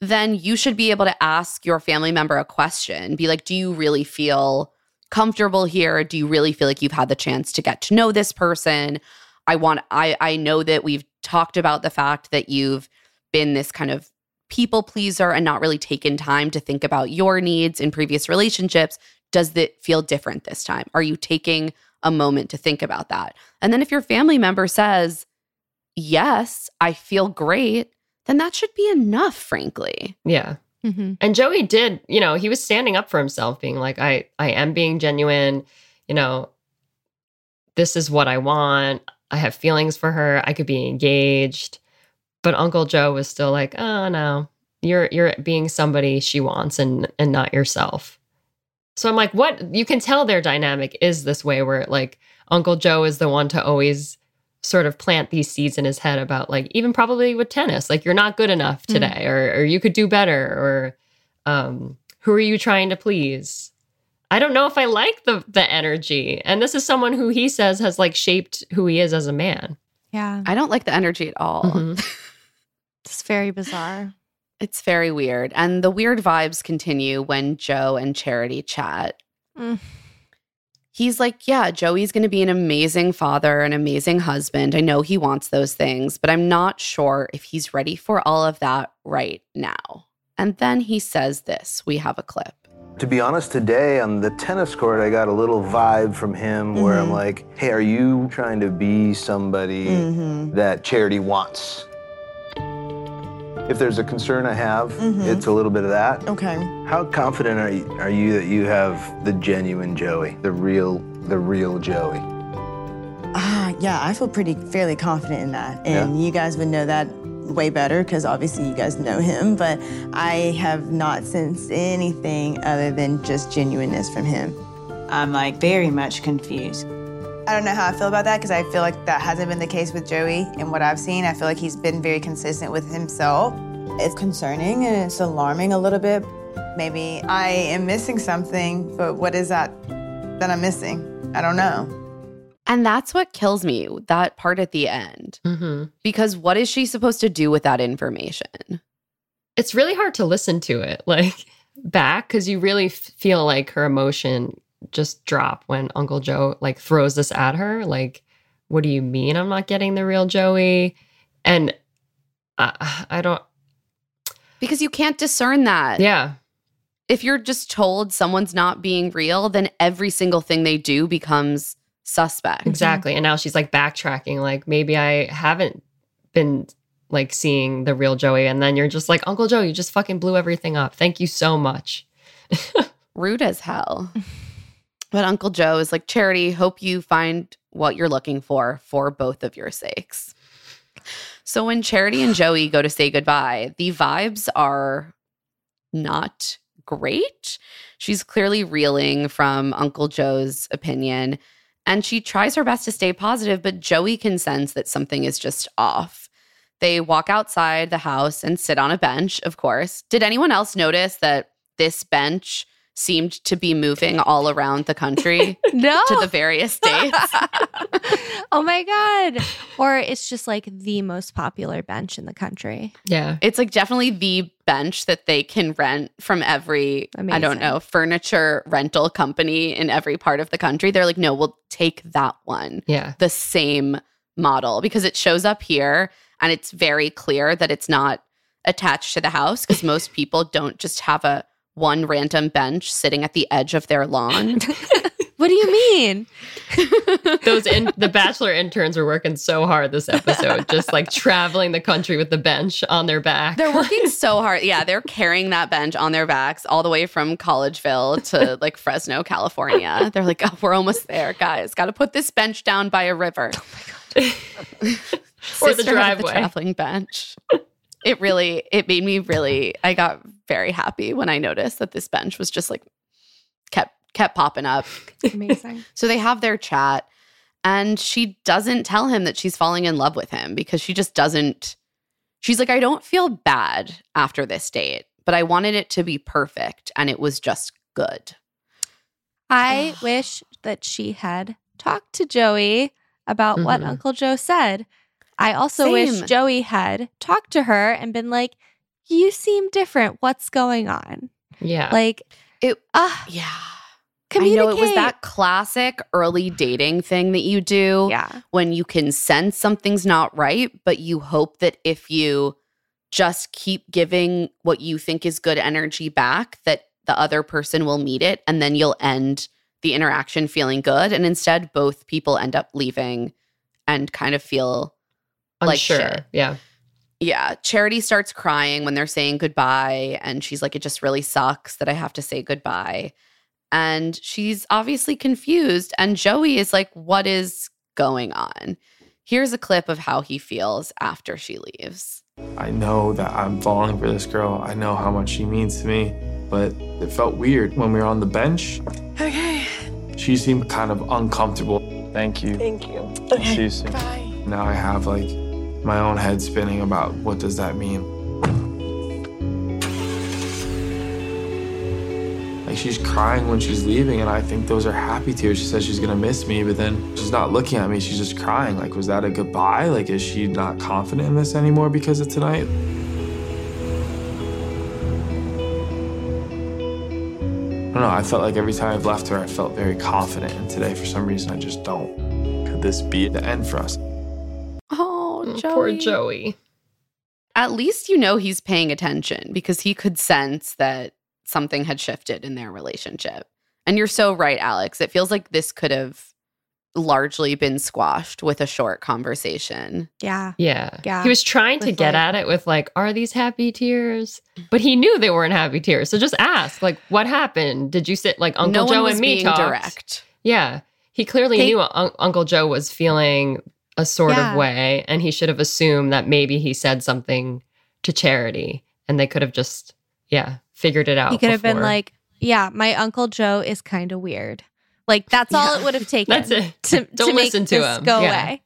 then you should be able to ask your family member a question. Be like, do you really feel comfortable here? Do you really feel like you've had the chance to get to know this person? I know that we've talked about the fact that you've been this kind of people pleaser and not really taken time to think about your needs in previous relationships. Does it feel different this time? Are you taking a moment to think about that? And then if your family member says, yes, I feel great, then that should be enough, frankly. Yeah. Mm-hmm. And Joey did, you know, he was standing up for himself, being like, I am being genuine, you know, this is what I want. I have feelings for her. I could be engaged. But Uncle Joe was still like, oh, no, you're being somebody she wants and not yourself. So I'm like, what? You can tell their dynamic is this way where like Uncle Joe is the one to always sort of plant these seeds in his head about like, even probably with tennis, like you're not good enough today or you could do better or Who are you trying to please? I don't know if I like the energy. And this is someone who he says has like shaped who he is as a man. Yeah. I don't like the energy at all. Mm-hmm. It's very bizarre. It's very weird. And the weird vibes continue when Joe and Charity chat. Mm. He's like, yeah, Joey's going to be an amazing father, an amazing husband. I know he wants those things, but I'm not sure if he's ready for all of that right now. And then he says this. We have a clip. To be honest, today on the tennis court, I got a little vibe from him where I'm like, hey, are you trying to be somebody that Charity wants? If there's a concern I have, it's a little bit of that. Okay. How confident are you that you have the genuine Joey, the real Joey? Yeah, I feel fairly confident in that. And you guys would know that way better because obviously you guys know him, but I have not sensed anything other than just genuineness from him. I'm like very much confused. I don't know how I feel about that because I feel like that hasn't been the case with Joey and what I've seen. I feel like he's been very consistent with himself. It's concerning and it's alarming a little bit. Maybe I am missing something, but what is that I'm missing? I don't know. And that's what kills me, that part at the end. Mm-hmm. Because what is she supposed to do with that information? It's really hard to listen to it, like, back, because you really feel like her emotion just drop when Uncle Joe like throws this at her. Like, what do you mean I'm not getting the real Joey? And I don't... Because you can't discern that. Yeah. If you're just told someone's not being real, then every single thing they do becomes suspect. Exactly. And now she's like backtracking, like maybe I haven't been like seeing the real Joey. And then you're just like, Uncle Joe, you just fucking blew everything up. Thank you so much. Rude as hell. But Uncle Joe is like, Charity, hope you find what you're looking for both of your sakes. So when Charity and Joey go to say goodbye, the vibes are not great. She's clearly reeling from Uncle Joe's opinion, and she tries her best to stay positive, but Joey can sense that something is just off. They walk outside the house and sit on a bench, of course. Did anyone else notice that this bench seemed to be moving all around the country no. to the various states? Oh, my God. Or it's just like the most popular bench in the country. Yeah. It's like definitely the bench that they can rent from every, amazing. I don't know, furniture rental company in every part of the country. They're like, no, we'll take that one. Yeah. The same model, because it shows up here and it's very clear that it's not attached to the house, because most people don't just have one random bench sitting at the edge of their lawn. What do you mean? The Bachelor interns were working so hard this episode, just like traveling the country with the bench on their back. They're working so hard. Yeah, they're carrying that bench on their backs all the way from Collegeville to like Fresno, California. They're like, oh, we're almost there, guys. Got to put this bench down by a river. Oh my God. Or the driveway. The traveling bench. It made me really, I got very happy when I noticed that this bench was just like kept popping up. Amazing. So they have their chat, and she doesn't tell him that she's falling in love with him, because she just doesn't, she's like, I don't feel bad after this date, but I wanted it to be perfect and it was just good. I wish that she had talked to Joey about what Uncle Joe said. I also wish Joey had talked to her and been like, you seem different. What's going on? Yeah. Like, yeah. Communicate. I know, it was that classic early dating thing that you do when you can sense something's not right, but you hope that if you just keep giving what you think is good energy back, that the other person will meet it, and then you'll end the interaction feeling good. And instead, both people end up leaving and kind of feel... unsure. Like shit. Yeah. Yeah. Charity starts crying when they're saying goodbye, and she's like, it just really sucks that I have to say goodbye. And she's obviously confused, and Joey is like, what is going on? Here's a clip of how he feels after she leaves. I know that I'm falling for this girl. I know how much she means to me, but it felt weird when we were on the bench. Okay. She seemed kind of uncomfortable. Thank you. Thank you. Okay. See you soon. Bye. Now I have like my own head spinning about what does that mean. Like, she's crying when she's leaving, and I think those are happy tears. She says she's gonna miss me, but then she's not looking at me. She's just crying. Like, was that a goodbye? Like, is she not confident in this anymore because of tonight? I don't know, I felt like every time I've left her, I felt very confident, and today, for some reason, I just don't. Could this be the end for us? Oh, Joey. Poor Joey. At least you know he's paying attention, because he could sense that something had shifted in their relationship. And you're so right, Alex. It feels like this could have largely been squashed with a short conversation. Yeah. He was trying to get at it with, like, are these happy tears? But he knew they weren't happy tears. So just ask, like, what happened? Did you sit, like, Uncle Joe and me talked? No one was being direct. Yeah. He clearly knew Uncle Joe was feeling a sort of way, and he should have assumed that maybe he said something to Charity, and they could have just, figured it out. He could have been like, my Uncle Joe is kind of weird. Like, that's all it would have taken. That's it. To make this him. Go away.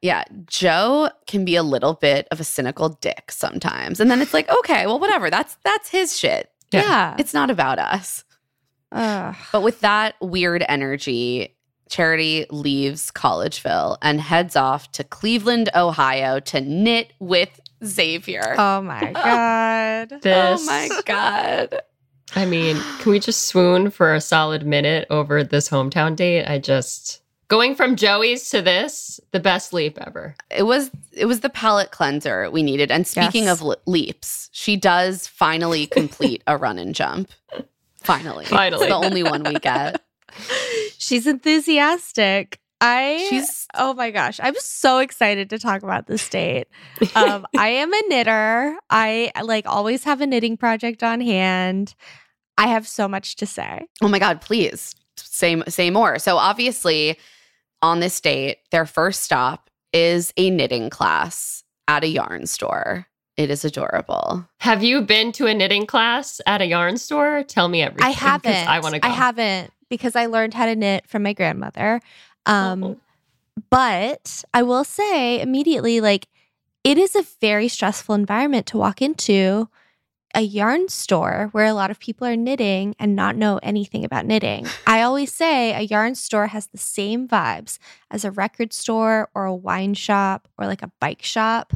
Yeah, Joe can be a little bit of a cynical dick sometimes. And then it's like, okay, well, whatever. That's his shit. Yeah. It's not about us. But with that weird energy, Charity leaves Collegeville and heads off to Cleveland, Ohio to knit with Xavier. Oh, my God. Oh, my God. I mean, can we just swoon for a solid minute over this hometown date? Going from Joey's to this, the best leap ever. It was the palate cleanser we needed. And speaking of leaps, she does finally complete a run and jump. Finally. It's the only one we get. She's enthusiastic. Oh my gosh, I'm so excited to talk about this date. I am a knitter. I always have a knitting project on hand. I have so much to say. Oh my God, please. Say more. So obviously on this date, their first stop is a knitting class at a yarn store. It is adorable. Have you been to a knitting class at a yarn store? Tell me everything. I haven't. I want to go. I haven't, because I learned how to knit from my grandmother. But I will say immediately, it is a very stressful environment to walk into a yarn store where a lot of people are knitting and not know anything about knitting. I always say a yarn store has the same vibes as a record store or a wine shop or a bike shop.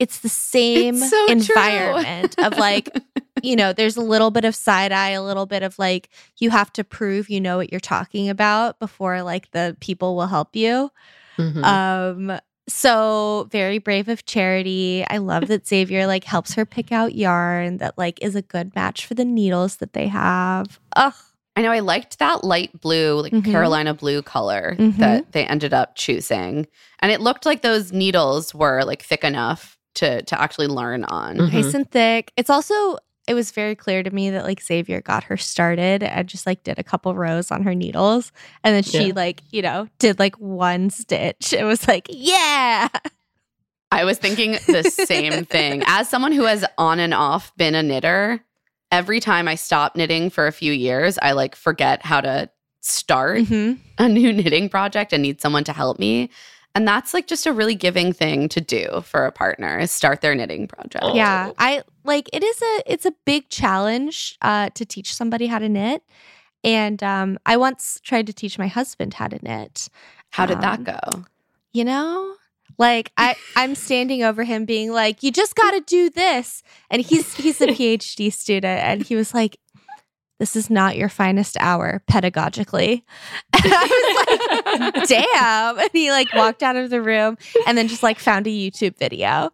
It's the same environment of there's a little bit of side eye, a little bit of you have to prove you know what you're talking about before the people will help you. Mm-hmm. So very brave of Charity. I love that Xavier helps her pick out yarn that is a good match for the needles that they have. Ugh. I know, I liked that light blue, mm-hmm. Carolina blue color that they ended up choosing. And it looked like those needles were thick enough to actually learn on. Mm-hmm. Nice and thick. It's also, it was very clear to me that Xavier got her started and just did a couple rows on her needles. And then she did one stitch. It was yeah. I was thinking the same thing. As someone who has on and off been a knitter, every time I stop knitting for a few years, I forget how to start a new knitting project and need someone to help me. And that's just a really giving thing to do for a partner, is start their knitting project. Yeah. I it's a big challenge to teach somebody how to knit. And I once tried to teach my husband how to knit. How did that go? You know? I'm standing over him being you just got to do this. And he's a PhD student. And he was this is not your finest hour pedagogically. And I was damn. And he walked out of the room and then just found a YouTube video.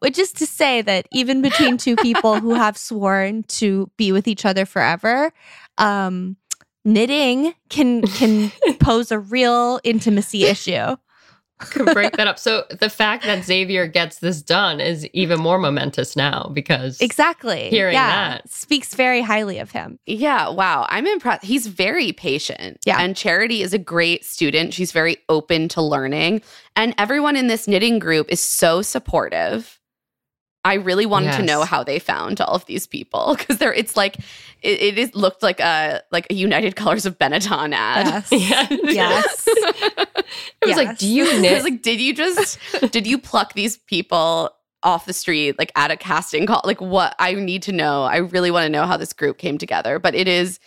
Which is to say that even between two people who have sworn to be with each other forever, knitting can pose a real intimacy issue. Could break that up. So the fact that Xavier gets this done is even more momentous now, because hearing that speaks very highly of him. Yeah, wow. I'm impressed. He's very patient. Yeah. And Charity is a great student. She's very open to learning. And everyone in this knitting group is so supportive. I really wanted to know how they found all of these people, because it looked like a United Colors of Benetton ad. Yes. Yes. It was do you knit? It was did you pluck these people off the street, like at a casting call, like what I need to know. I really want to know how this group came together, but it is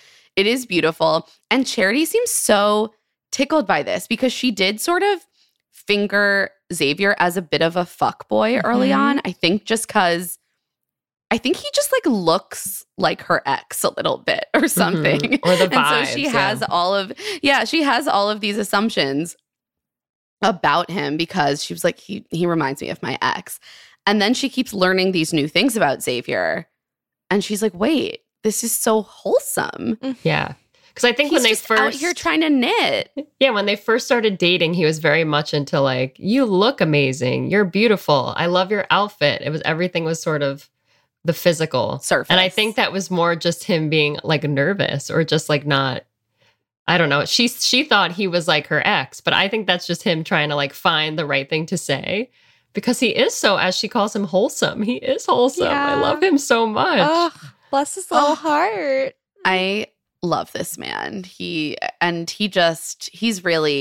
beautiful. And Charity seems so tickled by this because she did sort of finger Xavier as a bit of a fuckboy early on. I think just because he just like looks like her ex a little bit or something. Or the vibes. And so she has all of these assumptions about him because she was like, he reminds me of my ex. And then she keeps learning these new things about Xavier. And she's like, wait, this is so wholesome. Yeah. Because I think he's when they just first out here trying to knit. Yeah, when they first started dating, he was very much into like, you look amazing, you're beautiful, I love your outfit. It was everything was sort of the physical surface, and I think that was more just him being like nervous or just like not. I don't know. She thought he was like her ex, but I think that's just him trying to like find the right thing to say because he is so, as she calls him, wholesome. He is wholesome. Yeah. I love him so much. Oh, bless his little heart. I love this man. He's really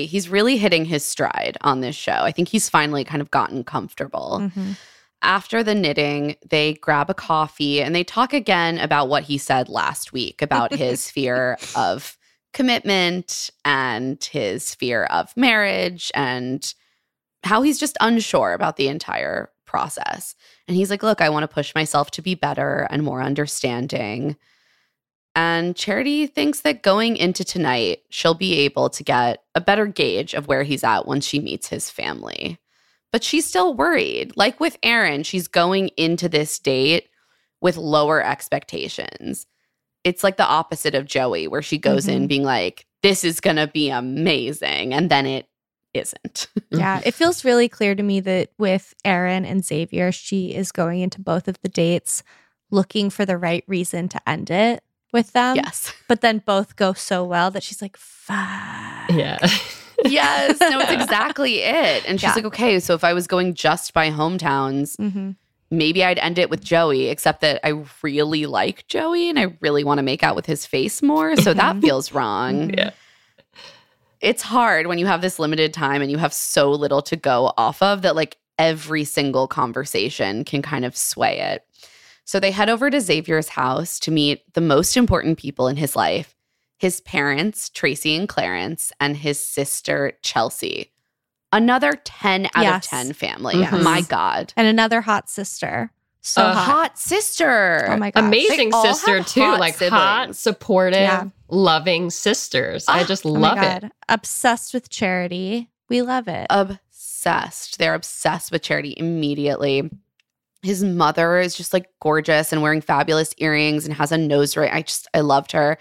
hitting his stride on this show. I think he's finally kind of gotten comfortable. After the knitting, they grab a coffee and they talk again about what he said last week about his fear of commitment and his fear of marriage and how he's just unsure about the entire process. And he's like, look, I want to push myself to be better and more understanding. And Charity thinks that going into tonight, she'll be able to get a better gauge of where he's at once she meets his family. But she's still worried. Like with Aaron, she's going into this date with lower expectations. It's like the opposite of Joey, where she goes in being like, this is going to be amazing. And then it isn't. Yeah, it feels really clear to me that with Aaron and Xavier, she is going into both of the dates looking for the right reason to end it with them. Yes. But then both go so well that she's like, fuck. Yeah. Yes. No, it's exactly it. And she's like, okay, so if I was going just by hometowns, maybe I'd end it with Joey, except that I really like Joey and I really want to make out with his face more. So that feels wrong. Yeah. It's hard when you have this limited time and you have so little to go off of that like every single conversation can kind of sway it. So they head over to Xavier's house to meet the most important people in his life, his parents, Tracy and Clarence, and his sister, Chelsea. Another 10 out of 10 family. My God. And another hot sister. So hot sister. Oh my God. Amazing sister too. Like siblings. Hot, supportive, loving sisters. I just love it. Obsessed with Charity. We love it. Obsessed. They're obsessed with Charity immediately. His mother is just like gorgeous and wearing fabulous earrings and has a nose ring. I loved her.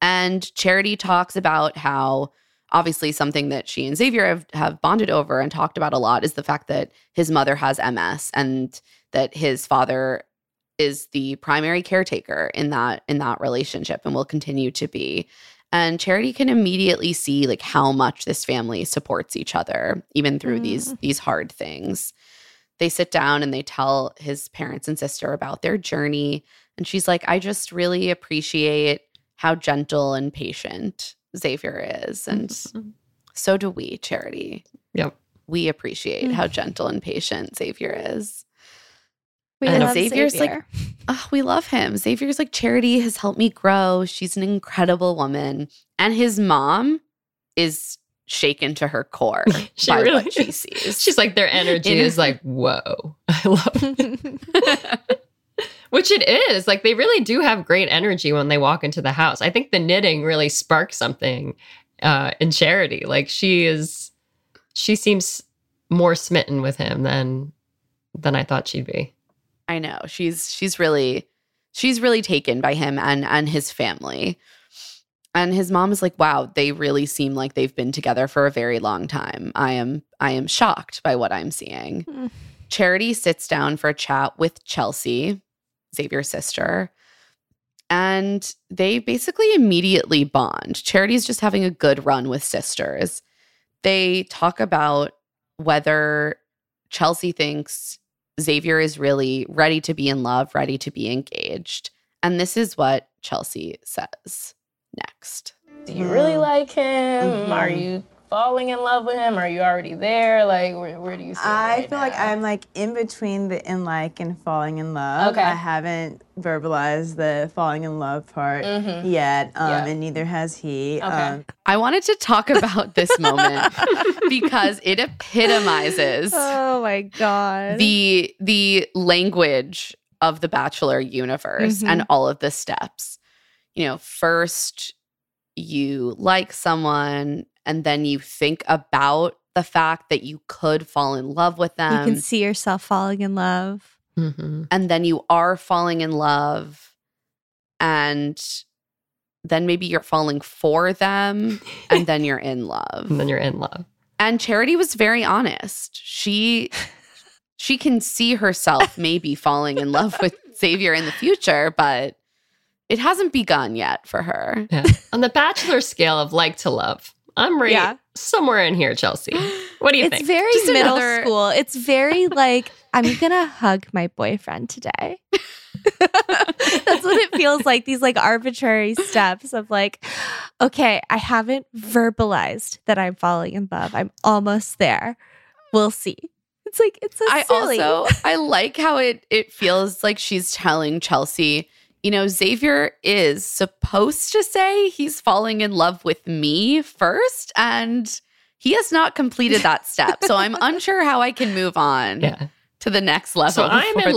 And Charity talks about how obviously something that she and Xavier have bonded over and talked about a lot is the fact that his mother has MS and that his father is the primary caretaker in that relationship and will continue to be. And Charity can immediately see like how much this family supports each other, even through these hard things. They sit down and they tell his parents and sister about their journey. And she's like, I just really appreciate how gentle and patient Xavier is. And so do we, Charity. Yep. We appreciate how gentle and patient Xavier is. Xavier's like, oh, we love him. Xavier's like, Charity has helped me grow. She's an incredible woman. And his mom is shaken to her core by really, what she sees. She's like, their energy is like, whoa, I love it. Which it is. Like, they really do have great energy when they walk into the house. I think the knitting really sparks something in Charity. Like, she seems more smitten with him than I thought she'd be. I know. She's really taken by him and his family. And his mom is like, wow, they really seem like they've been together for a very long time. I am shocked by what I'm seeing. Charity sits down for a chat with Chelsea, Xavier's sister, and they basically immediately bond. Charity's just having a good run with sisters. They talk about whether Chelsea thinks Xavier is really ready to be in love, ready to be engaged. And this is what Chelsea says. Next. Do you really like him? Are you falling in love with him? Or are you already there? Like, where do you see it right now? Like I'm like in between the in like and falling in love. Okay. I haven't verbalized the falling in love part yet, and neither has he. Okay. I wanted to talk about this moment because it epitomizes the language of the Bachelor universe and all of the steps. You know, first you like someone, and then you think about the fact that you could fall in love with them. You can see yourself falling in love. And then you are falling in love. And then maybe you're falling for them. And then you're in love. And Charity was very honest. She can see herself maybe falling in love with Xavier in the future, but it hasn't begun yet for her. Yeah. On the Bachelor scale of like to love, I'm right somewhere in here, Chelsea. What do you think? It's very just middle school. It's very like, I'm going to hug my boyfriend today. That's what it feels like. These like arbitrary steps of like, okay, I haven't verbalized that I'm falling in love. I'm almost there. We'll see. It's like, it's so silly. I like how it feels like she's telling Chelsea, you know, Xavier is supposed to say he's falling in love with me first, and he has not completed that step. So I'm unsure how I can move on to the next level. So I'm in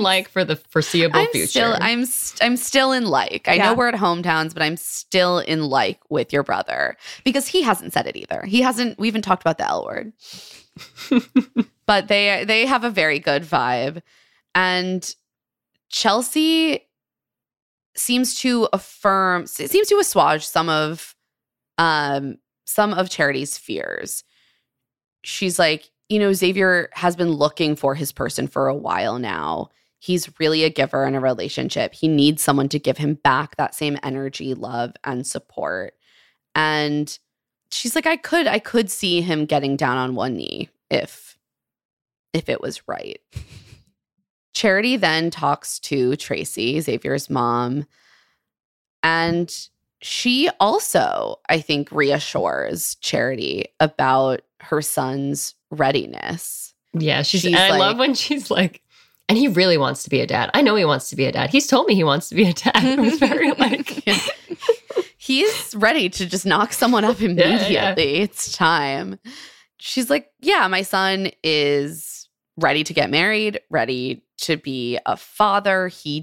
like for the foreseeable future. I'm still in like. I know we're at hometowns, but I'm still in like with your brother because he hasn't said it either. We even talked about the L word. But they have a very good vibe. And Chelsea seems to assuage some of Charity's fears. She's like, you know, Xavier has been looking for his person for a while now. He's really a giver in a relationship. He needs someone to give him back that same energy, love, and support. And she's like, I could see him getting down on one knee if it was right. Charity then talks to Tracy, Xavier's mom, and she also, I think, reassures Charity about her son's readiness. Yeah, she's like, I love when she's like, and he really wants to be a dad. I know he wants to be a dad. He's told me he wants to be a dad. It was very like... He's ready to just knock someone up immediately. It's time. She's like, yeah, my son is... ready to get married, ready to be a father. He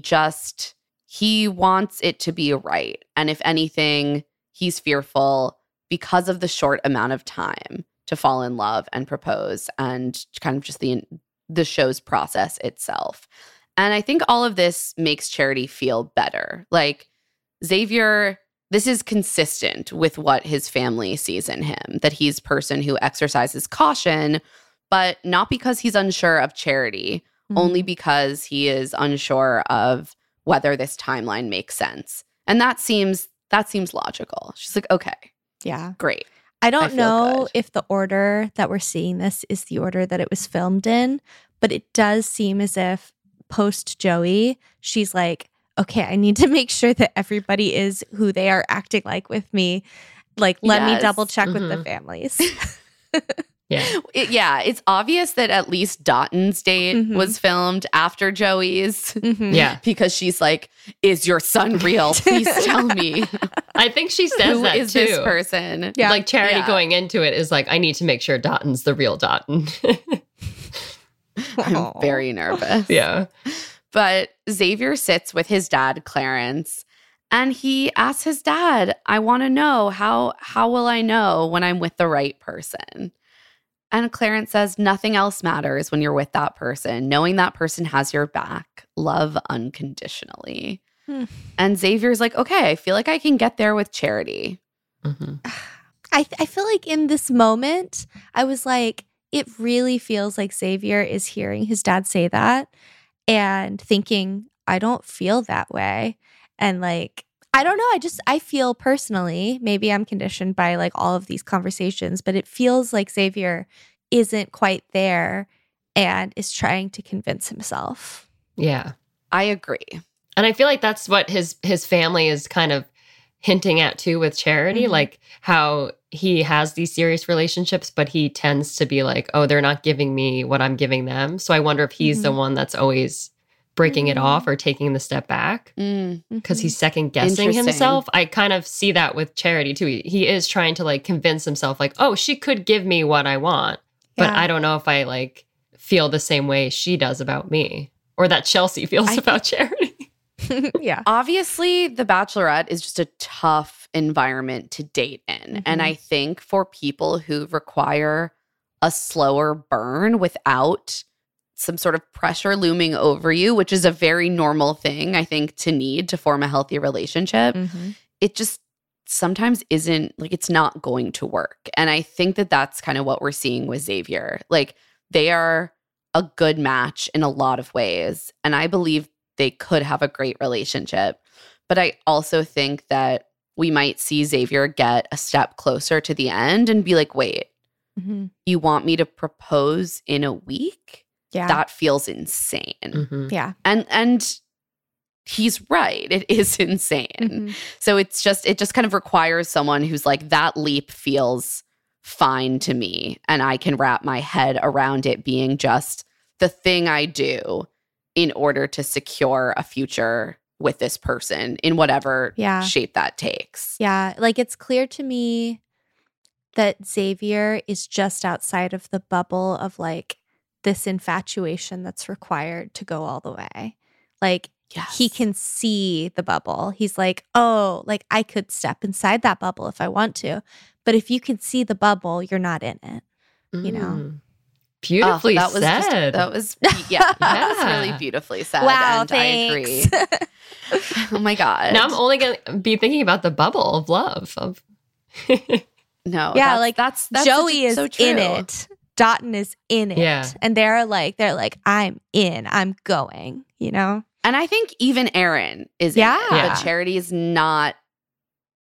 wants it to be right. And if anything, he's fearful because of the short amount of time to fall in love and propose and kind of just the show's process itself. And I think all of this makes Charity feel better. Like, Xavier, this is consistent with what his family sees in him, that he's a person who exercises caution, but not because he's unsure of Charity, only because he is unsure of whether this timeline makes sense. And that seems logical. She's like, okay. Yeah. Great. I don't know if the order that we're seeing this is the order that it was filmed in, but it does seem as if post Joey, she's like, okay, I need to make sure that everybody is who they are acting like with me. Like, let me double check with the families. Yeah. It's obvious that at least Dotun's date was filmed after Joey's. Yeah. Because she's like, is your son real? Please tell me. I think she says who that is too. This person? Yeah. Like, Charity going into it is like, I need to make sure Dotun's the real Dotun. I'm very nervous. Yeah. But Xavier sits with his dad, Clarence, and he asks his dad, I want to know, how will I know when I'm with the right person? And Clarence says, nothing else matters when you're with that person. Knowing that person has your back. Love unconditionally. And Xavier's like, okay, I feel like I can get there with Charity. I feel like in this moment, I was like, it really feels like Xavier is hearing his dad say that and thinking, I don't feel that way. And like, I don't know. I feel personally, maybe I'm conditioned by like all of these conversations, but it feels like Xavier isn't quite there and is trying to convince himself. Yeah, I agree. And I feel like that's what his family is kind of hinting at too with Charity, like how he has these serious relationships, but he tends to be like, oh, they're not giving me what I'm giving them. So I wonder if he's the one that's always breaking it off or taking the step back because he's second guessing himself. I kind of see that with Charity too. He is trying to like convince himself like, oh, she could give me what I want, but I don't know if I like feel the same way she does about me or that Chelsea feels about Charity. Yeah. Obviously, The Bachelorette is just a tough environment to date in. And I think for people who require a slower burn without some sort of pressure looming over you, which is a very normal thing, I think, to need to form a healthy relationship, it just sometimes isn't, like, it's not going to work. And I think that that's kind of what we're seeing with Xavier. Like, they are a good match in a lot of ways, and I believe they could have a great relationship. But I also think that we might see Xavier get a step closer to the end and be like, wait, you want me to propose in a week? Yeah. That feels insane. Yeah. And he's right. It is insane. So it just kind of requires someone who's like, that leap feels fine to me, and I can wrap my head around it being just the thing I do in order to secure a future with this person in whatever shape that takes. Yeah. Like, it's clear to me that Xavier is just outside of the bubble of like this infatuation that's required to go all the way. Like, he can see the bubble. He's like, oh, like I could step inside that bubble if I want to. But if you can see the bubble, you're not in it, you know? Beautifully said. That was really beautifully said. Wow, and thanks. I agree. Oh my God. Now I'm only going to be thinking about the bubble of love. No. Yeah, that's Joey is so in it. Dotun is in it. Yeah. And they're like, I'm in, I'm going, you know? And I think even Aaron is in it, but Charity is not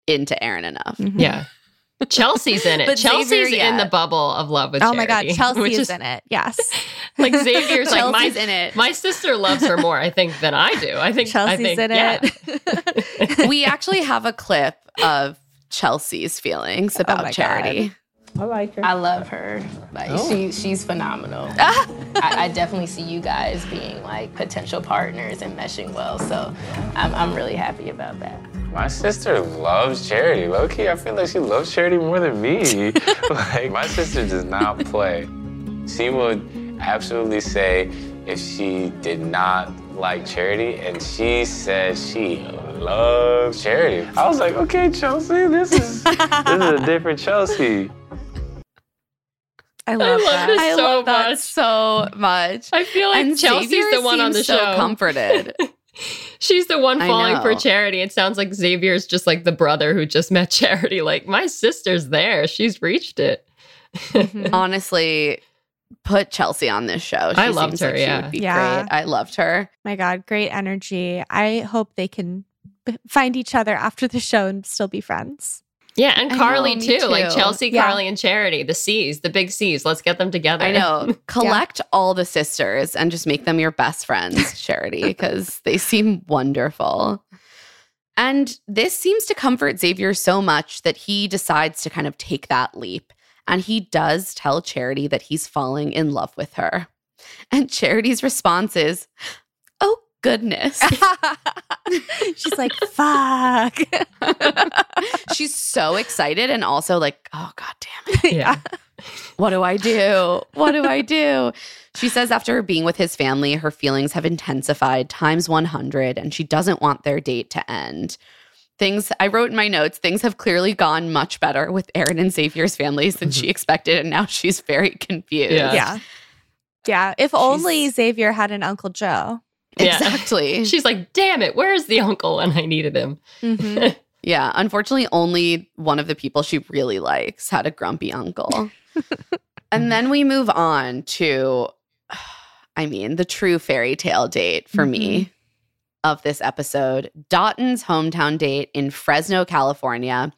into Aaron enough. Yeah. Chelsea's in it. But Chelsea's in the bubble of love with Charity. Oh my God, Chelsea's in it. Yes. Like, Xavier's like, in it. My sister loves her more, I think, than I do. I think Chelsea's in it. We actually have a clip of Chelsea's feelings about Charity. God. I like her. I love her. Like, she's phenomenal. I definitely see you guys being like potential partners and meshing well. So I'm really happy about that. My sister loves Charity. Low-key, I feel like she loves Charity more than me. Like, my sister does not play. She would absolutely say if she did not like Charity, and she said she loves Charity. I was like, okay, Chelsea, this is a different Chelsea. I love that so much. I feel like Chelsea's the one on the show. So comforted. She's the one falling for Charity. It sounds like Xavier's just like the brother who just met Charity. Like, my sister's there. She's reached it. Honestly, put Chelsea on this show. I loved her. She would be great. I loved her. My God, great energy. I hope they can find each other after the show and still be friends. Yeah, and Carly too. Like, Chelsea, Carly, and Charity, the C's, the big C's. Let's get them together. I know. Collect all the sisters and just make them your best friends, Charity, because they seem wonderful. And this seems to comfort Xavier so much that he decides to kind of take that leap. And he does tell Charity that he's falling in love with her. And Charity's response is, oh, goodness. She's like, fuck. She's so excited and also like, oh, God damn it. Yeah. What do I do? She says after being with his family, her feelings have intensified times 100 and she doesn't want their date to end. I wrote in my notes, things have clearly gone much better with Aaron and Xavier's families than she expected, and now she's very confused. Yeah. If only Xavier had an Uncle Joe. Yeah. Exactly. She's like, damn it, where's the uncle? And I needed him. Yeah. Unfortunately, only one of the people she really likes had a grumpy uncle. And then we move on to, I mean, the true fairy tale date for me of this episode, Dotun's hometown date in Fresno, California.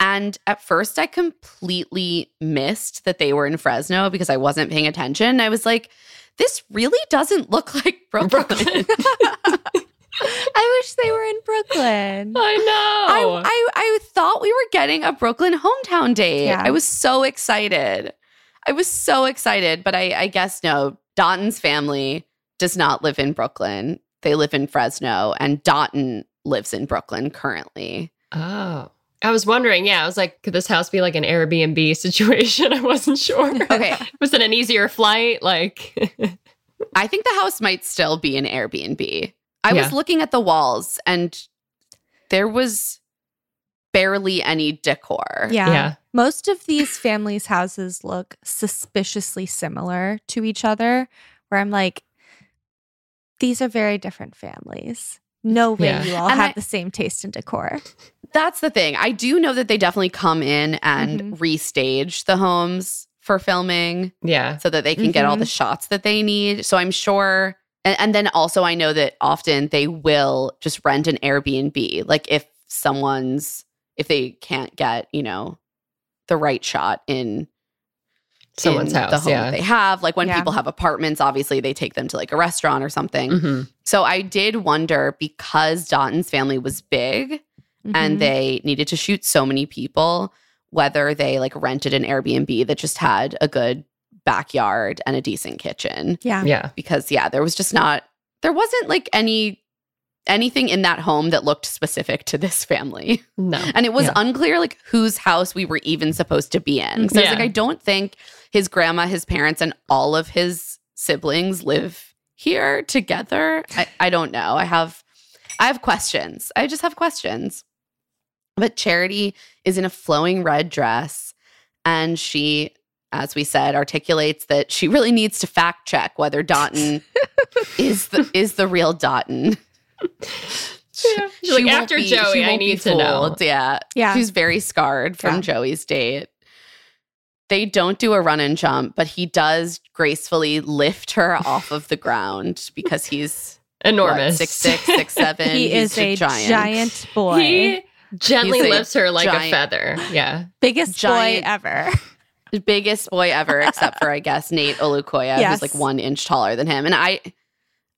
And at first, I completely missed that they were in Fresno because I wasn't paying attention. I was like, this really doesn't look like Brooklyn. I wish they were in Brooklyn. I know. I thought we were getting a Brooklyn hometown date. Yeah. I was so excited. But I guess no. Dotun's family does not live in Brooklyn. They live in Fresno, and Dotun lives in Brooklyn currently. Oh. I was wondering, yeah. I was like, could this house be like an Airbnb situation? I wasn't sure. Okay. Was it an easier flight? Like, I think the house might still be an Airbnb. I was looking at the walls, and there was barely any decor. Yeah. Most of these families' houses look suspiciously similar to each other, where I'm like, these are very different families. No way you all have the same taste in decor. That's the thing. I do know that they definitely come in and restage the homes for filming. Yeah. So that they can get all the shots that they need. So I'm sure. And then also I know that often they will just rent an Airbnb. Like if they can't get, the right shot in someone's house, the home that they have. Like when people have apartments, obviously they take them to like a restaurant or something. Mm-hmm. So I did wonder, because Dotun's family was big, and they needed to shoot so many people, whether they like rented an Airbnb that just had a good backyard and a decent kitchen. Yeah. Because there wasn't like anything in that home that looked specific to this family. No. And it was unclear like whose house we were even supposed to be in. So I was like, I don't think his grandma, his parents, and all of his siblings live here together. I don't know. I have questions. I just have questions. But Charity is in a flowing red dress, and she, as we said, articulates that she really needs to fact check whether Dotun is the real Dotun. Yeah. She's like, after Joey, I need to know. Yeah. She's very scarred from Joey's date. They don't do a run and jump, but he does gracefully lift her off of the ground because he's enormous. 6'6", 6'7". He's a giant boy. He gently lifts her like a feather. Yeah. Biggest boy ever, except for, I guess, Nate Olukoya, who's like 1 inch taller than him. And I,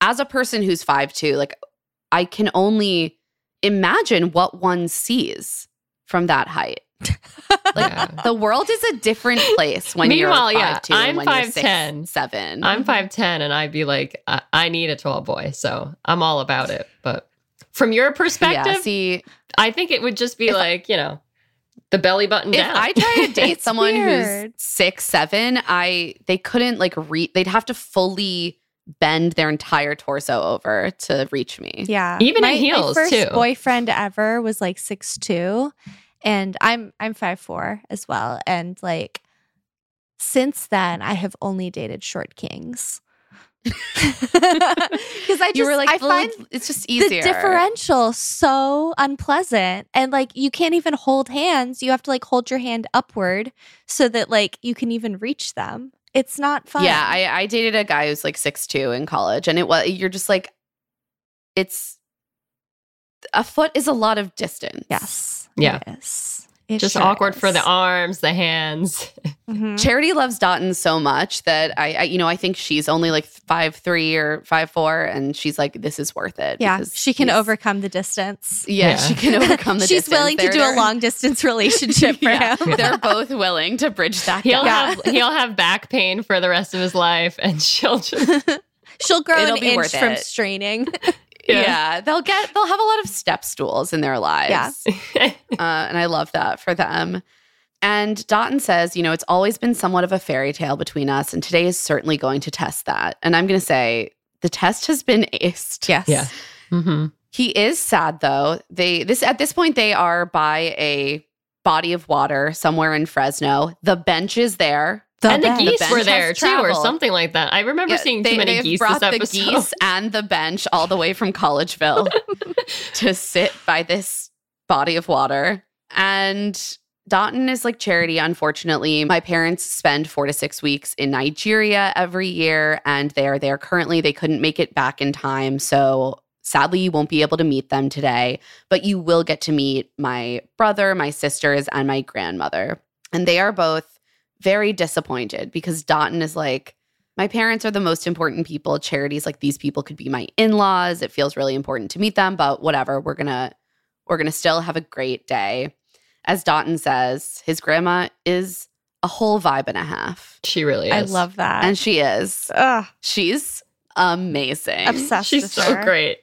as a person who's 5'2", like, I can only imagine what one sees from that height. Like, the world is a different place when you're 5'2", I'm 5'10", 7. I'm 5'10", and I'd be like, I need a tall boy, so I'm all about it. But from your perspective, I think it would just be like, the belly button down. If I try to date someone who's 6'7", they couldn't like they'd have to fully bend their entire torso over to reach me. Yeah, even in heels too. My first boyfriend ever was like 6'2", and I'm 5'4" as well. And like since then, I have only dated short kings. Because I find it's just easier. The differential so unpleasant, and like you can't even hold hands. You have to like hold your hand upward so that like you can even reach them. It's not fun. Yeah, I dated a guy who's like 6'2" in college, and you're just like, it's a foot is a lot of distance. Yes. Yeah. It just sure awkward is. For the arms, the hands. Mm-hmm. Charity loves Dotun so much that I think she's only like 5'3" or 5'4", and she's like, this is worth it. Yeah, she can overcome the distance. Yeah, she can overcome the distance. She's willing to do a long distance relationship for him. They're both willing to bridge that gap. He'll have back pain for the rest of his life, and she'll grow an inch from straining. Yeah, they'll have a lot of step stools in their lives. Yeah. And I love that for them. And Dotun says, it's always been somewhat of a fairy tale between us, and today is certainly going to test that. And I'm going to say the test has been aced. Yes. Yeah. Mm-hmm. He is sad though. At this point they are by a body of water somewhere in Fresno. The bench is there. The geese were there too, or something like that. I remember seeing too many geese this episode. They brought the geese and the bench all the way from Collegeville to sit by this body of water. And Dotun is like Charity, unfortunately. My parents spend 4 to 6 weeks in Nigeria every year, and they are there currently. They couldn't make it back in time, so sadly you won't be able to meet them today. But you will get to meet my brother, my sisters, and my grandmother. And they are both very disappointed because Dotun is like, My parents are the most important people. Charity's like, these people could be my in-laws. It feels really important to meet them, but whatever. We're gonna still have a great day. As Dotun says, his grandma is a whole vibe and a half. She really is. I love that. And she is. Ugh. She's amazing. Obsessed. She's so great.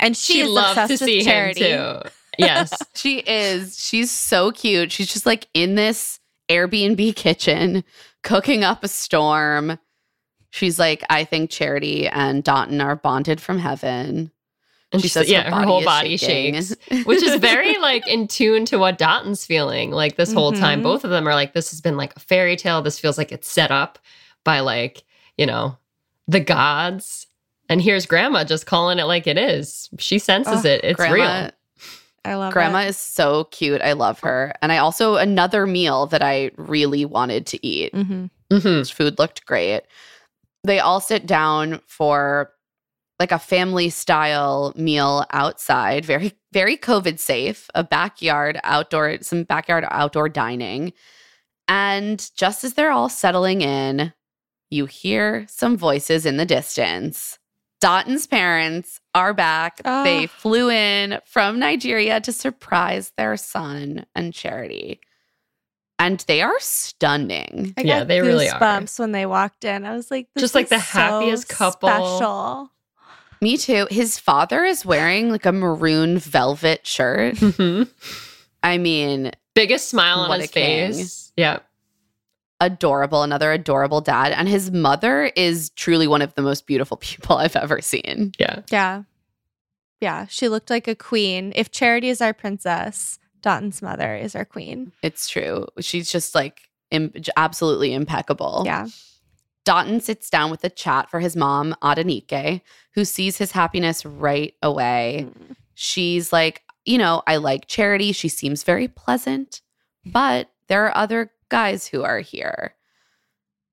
And she loves to see Charity. Him too. Yes. She is. She's so cute. She's just like in this Airbnb kitchen cooking up a storm. She's like, I think Charity and Dotun are bonded from heaven. And she says, yeah, her whole body shakes, which is very like in tune to what Dotton's feeling like this whole time. Both of them are like, this has been like a fairy tale. This feels like it's set up by like, you know, the gods. And here's Grandma just calling it like it is. She senses it. It's real. I love Grandma is so cute. I love her. And I also, another meal that I really wanted to eat. Food looked great. They all sit down for like a family-style meal outside, very, very COVID-safe, some backyard outdoor dining. And just as they're all settling in, you hear some voices in the distance. Dotton's parents are back. Oh. They flew in from Nigeria to surprise their son and Charity. And they are stunning. I got they really are. Goosebumps when they walked in. I was like, this just like the happiest couple. Special. Me too. His father is wearing like a maroon velvet shirt. I mean, biggest smile on his face. Yeah. Adorable. Another adorable dad. And his mother is truly one of the most beautiful people I've ever seen. Yeah. Yeah. Yeah. She looked like a queen. If Charity is our princess, Dotton's mother is our queen. It's true. She's just like absolutely impeccable. Yeah. Dotun sits down with a chat for his mom, Adenike, who sees his happiness right away. She's like, you know, I like Charity. She seems very pleasant, but there are other guys who are here.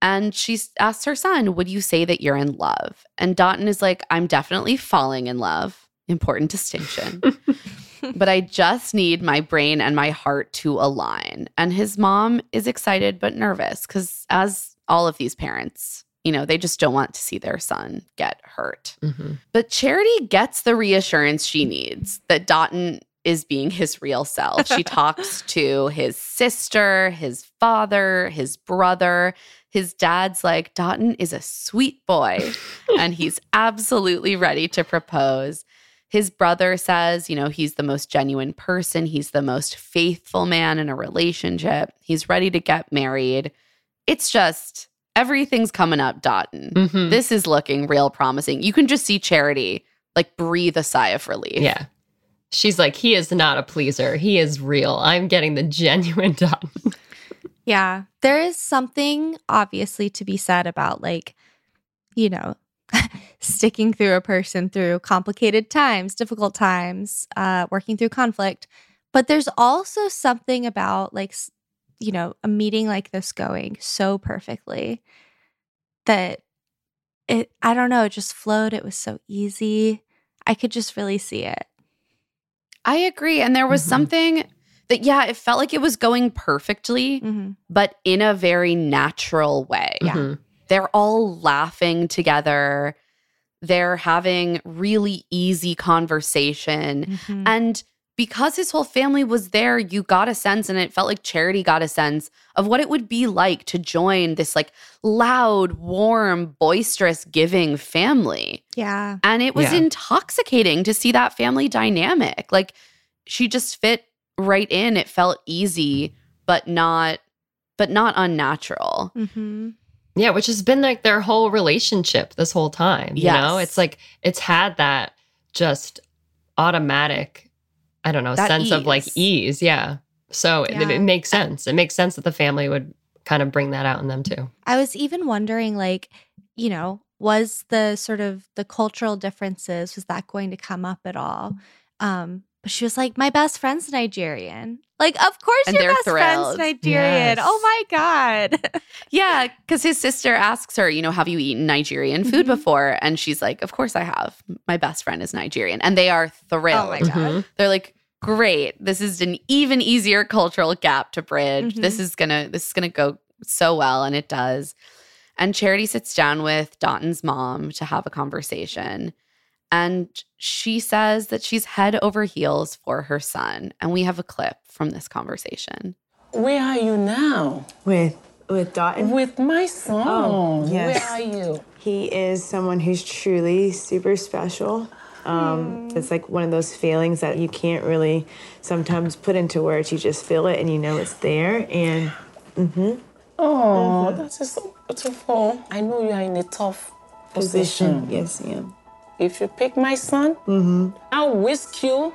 And she asks her son, would you say that you're in love? And Dotun is like, I'm definitely falling in love. Important distinction. But I just need my brain and my heart to align. And his mom is excited but nervous because as all of these parents, you know, they just don't want to see their son get hurt. But Charity gets the reassurance she needs that Dotun is being his real self. She talks to his sister, his father, his brother. His dad's like, Dotun is a sweet boy, and he's absolutely ready to propose. His brother says, you know, he's the most genuine person. He's the most faithful man in a relationship. He's ready to get married. It's just, everything's coming up, Dotun. This is looking real promising. You can just see Charity, like, breathe a sigh of relief. Yeah. She's like, he is not a pleaser. He is real. I'm getting the genuine Dotun. Yeah. There is something, obviously, to be said about, like, you know, sticking through a person through complicated times, difficult times, working through conflict. But there's also something about, like, you know, a meeting like this going so perfectly that it, I don't know, it just flowed. It was so easy. I could just really see it. I agree. And there was something that, yeah, it felt like it was going perfectly, but in a very natural way. Yeah. They're all laughing together. They're having really easy conversation. And because his whole family was there, you got a sense, and it felt like Charity got a sense of what it would be like to join this like loud, warm, boisterous, giving family. Yeah. And it was intoxicating to see that family dynamic. Like, she just fit right in. It felt easy, but not unnatural. Yeah, which has been like their whole relationship this whole time. You know, it's like, it's had that just automatic, I don't know, that sense of like ease. Yeah. So yeah. It makes sense. It makes sense that the family would kind of bring that out in them too. I was even wondering, like, you know, was the sort of the cultural differences, was that going to come up at all? But she was like, my best friend's Nigerian. Like, of course your best friend's Nigerian. Yes. Oh my God. Yeah, because his sister asks her, you know, have you eaten Nigerian food before? And she's like, of course I have. My best friend is Nigerian. And they are thrilled. Oh my God. They're like, great. This is an even easier cultural gap to bridge. This is gonna go so well, and it does. And Charity sits down with Dotun's mom to have a conversation. And she says that she's head over heels for her son. And we have a clip from this conversation. Where are you now? With Dotun? With my son. Oh, yes. Where are you? He is someone who's truly super special. It's like one of those feelings that you can't really sometimes put into words. You just feel it and you know it's there. And, Oh, that is so beautiful. I know you are in a tough position. Yes, I am. If you pick my son, I'll whisk you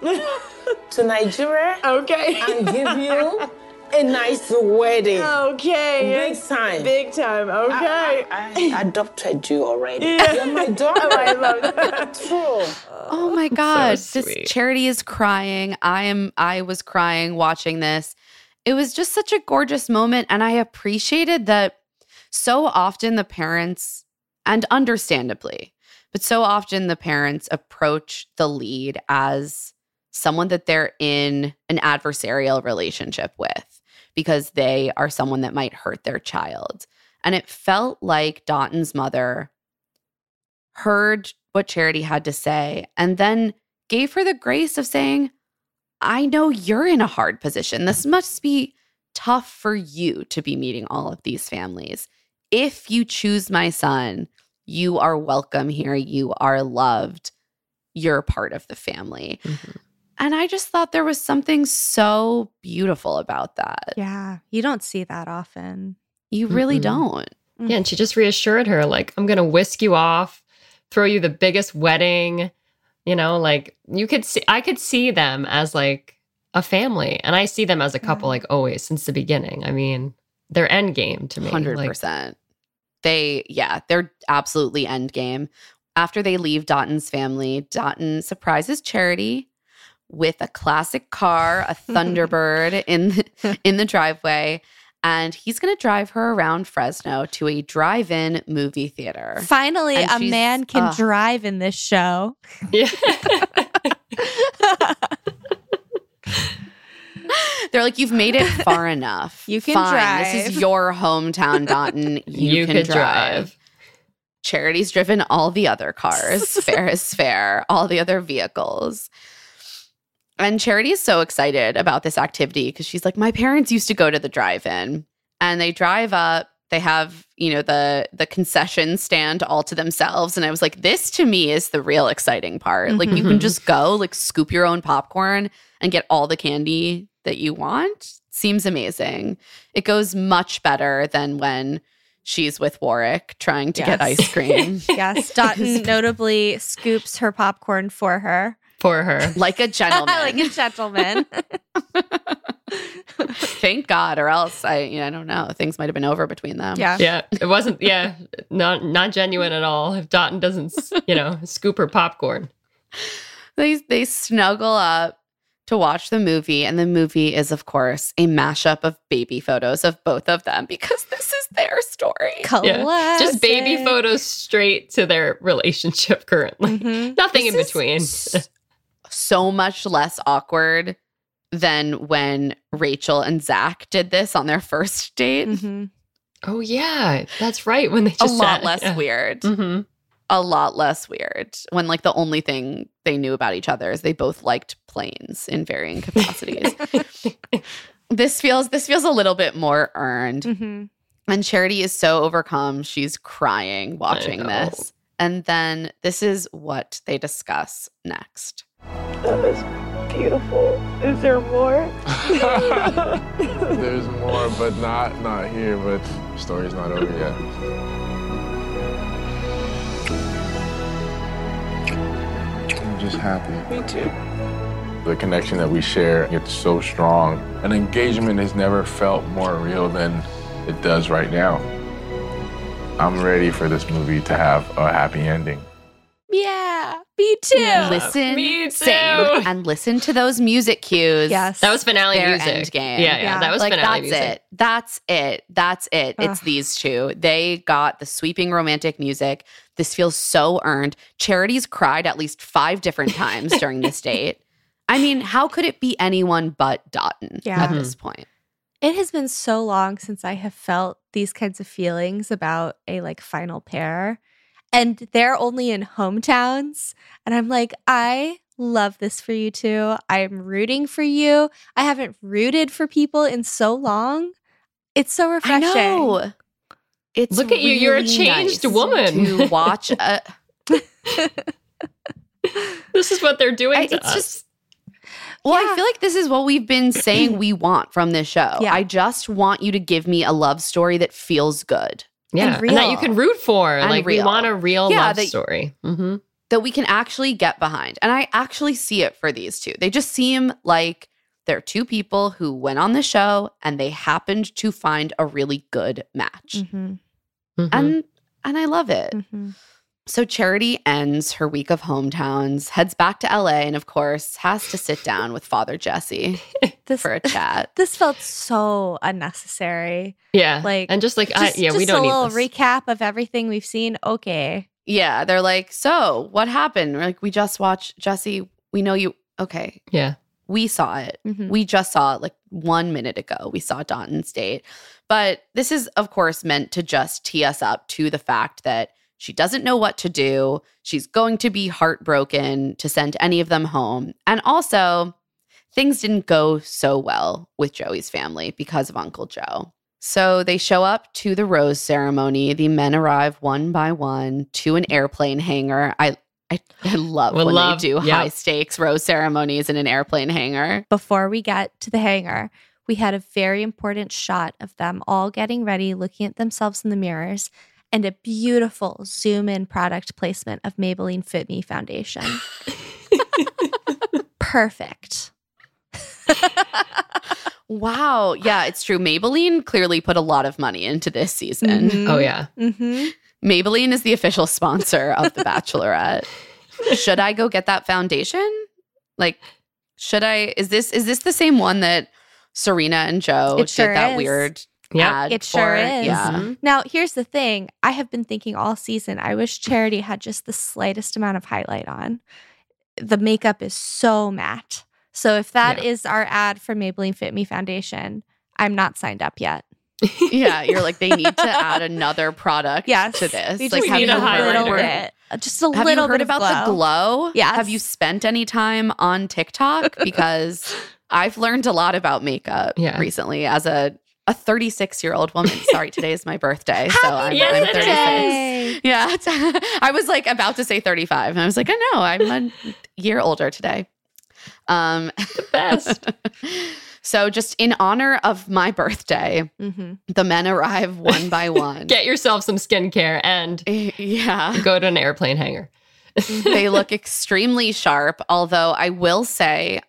to Nigeria. Okay. And give you a nice wedding. Okay. Big time. Big time. Okay. I adopted you already. Yeah. You're my daughter. I love that. True. Oh my God. So this Charity is crying. I was crying watching this. It was just such a gorgeous moment. And I appreciated that so often the parents, and understandably, but so often the parents approach the lead as someone that they're in an adversarial relationship with because they are someone that might hurt their child. And it felt like Dotun's mother heard what Charity had to say and then gave her the grace of saying, I know you're in a hard position. This must be tough for you to be meeting all of these families. If you choose my son, you are welcome here. You are loved. You're part of the family. Mm-hmm. And I just thought there was something so beautiful about that. Yeah. You don't see that often. You really don't. Yeah. And she just reassured her, like, I'm going to whisk you off, throw you the biggest wedding. You know, like I could see them as like a family, and I see them as a couple, like always since the beginning. I mean, they're end game to me. 100%. They're absolutely end game. After they leave Dotun's family, Dotun surprises Charity with a classic car, a Thunderbird in the driveway. And he's going to drive her around Fresno to a drive-in movie theater. Finally, a man can drive in this show. Yeah. They're like, you've made it far enough. You can drive. This is your hometown, Dotun. You can drive. Charity's driven all the other cars. Fair is fair. All the other vehicles. And Charity is so excited about this activity because she's like, my parents used to go to the drive-in. And they drive up. They have, you know, the concession stand all to themselves. And I was like, this to me is the real exciting part. Like, you can just go, like, scoop your own popcorn and get all the candy that you want. Seems amazing. It goes much better than when she's with Warwick trying to get ice cream. Yes, Dotun notably scoops her popcorn for her. For her. Like a gentleman. Like a gentleman. Thank God, or else I don't know. Things might have been over between them. Yeah. Yeah. It wasn't, not genuine at all. If Dotun doesn't, scoop her popcorn. They snuggle up to watch the movie. And the movie is, of course, a mashup of baby photos of both of them because this is their story. Yeah. Just baby photos straight to their relationship currently. Nothing in between. So much less awkward than when Rachel and Zach did this on their first date. Oh, yeah. That's right. When they just A lot less weird. A lot less weird. When, like, the only thing they knew about each other is they both liked planes in varying capacities. This feels a little bit more earned. And Charity is so overcome. She's crying watching this. And then this is what they discuss next. That is beautiful. Is there more? There's more, but not here. But the story's not over yet. I'm just happy. Me too. The connection that we share, it's so strong. An engagement has never felt more real than it does right now. I'm ready for this movie to have a happy ending. Yeah, me too. Listen, me too. Sing, and listen to those music cues. Yes, that was finale their music. End game. Yeah, that was like, finale that's music. That's it. It's these two. They got the sweeping romantic music. This feels so earned. Charity's cried at least 5 different times during this date. I mean, how could it be anyone but Dotun at this point? It has been so long since I have felt these kinds of feelings about a like final pair, and they're only in hometowns. And I'm like, I love this for you two. I'm rooting for you. I haven't rooted for people in so long. It's so refreshing. I know. It's look at really you. You're a changed nice woman. To watch. This is what they're doing to us. Just, well, yeah. I feel like this is what we've been saying we want from this show. Yeah. I just want you to give me a love story that feels good. Yeah, and that you can root for. And like, real. We want a real love story. Mm-hmm. That we can actually get behind. And I actually see it for these two. They just seem like they're two people who went on the show and they happened to find a really good match. Mm-hmm. Mm-hmm. And I love it. Mm-hmm. So Charity ends her week of hometowns, heads back to LA, and of course has to sit down with Father Jesse for a chat. This felt so unnecessary. Yeah, like and just we don't need this. Just a little recap of everything we've seen. Okay. Yeah, they're like, so what happened? We're like, we just watched Jesse. We know you. Okay. Yeah. We saw it. Mm-hmm. We just saw it like 1 minute ago. We saw Dotun's date, but this is of course meant to just tee us up to the fact that she doesn't know what to do. She's going to be heartbroken to send any of them home. And also, things didn't go so well with Joey's family because of Uncle Joe. So they show up to the rose ceremony. The men arrive one by one to an airplane hangar. I love when they do high-stakes rose ceremonies in an airplane hangar. Before we get to the hangar, we had a very important shot of them all getting ready, looking at themselves in the mirrors, and a beautiful zoom-in product placement of Maybelline Fit Me Foundation. Perfect. Wow. Yeah, it's true. Maybelline clearly put a lot of money into this season. Mm-hmm. Oh, yeah. Mm-hmm. Maybelline is the official sponsor of The Bachelorette. Should I go get that foundation? Like, should I? Is this the same one that Serena and Joe did that weird... Yeah, it sure is. Yeah. Now, here's the thing. I have been thinking all season, I wish Charity had just the slightest amount of highlight on. The makeup is so matte. So if that is our ad for Maybelline Fit Me Foundation, I'm not signed up yet. Yeah, you're like, they need to add another product to this. Like, we need a highlighter. Just a little bit. Have you heard about the glow? Yes. Have you spent any time on TikTok? Because I've learned a lot about makeup recently as a 36-year-old woman. Sorry, today is my birthday. So I'm 36. Yeah. I was like about to say 35. And I was like, I know, I'm a year older today. The best. So just in honor of my birthday, the men arrive one by one. Get yourself some skincare and go to an airplane hangar. They look extremely sharp. Although I will say,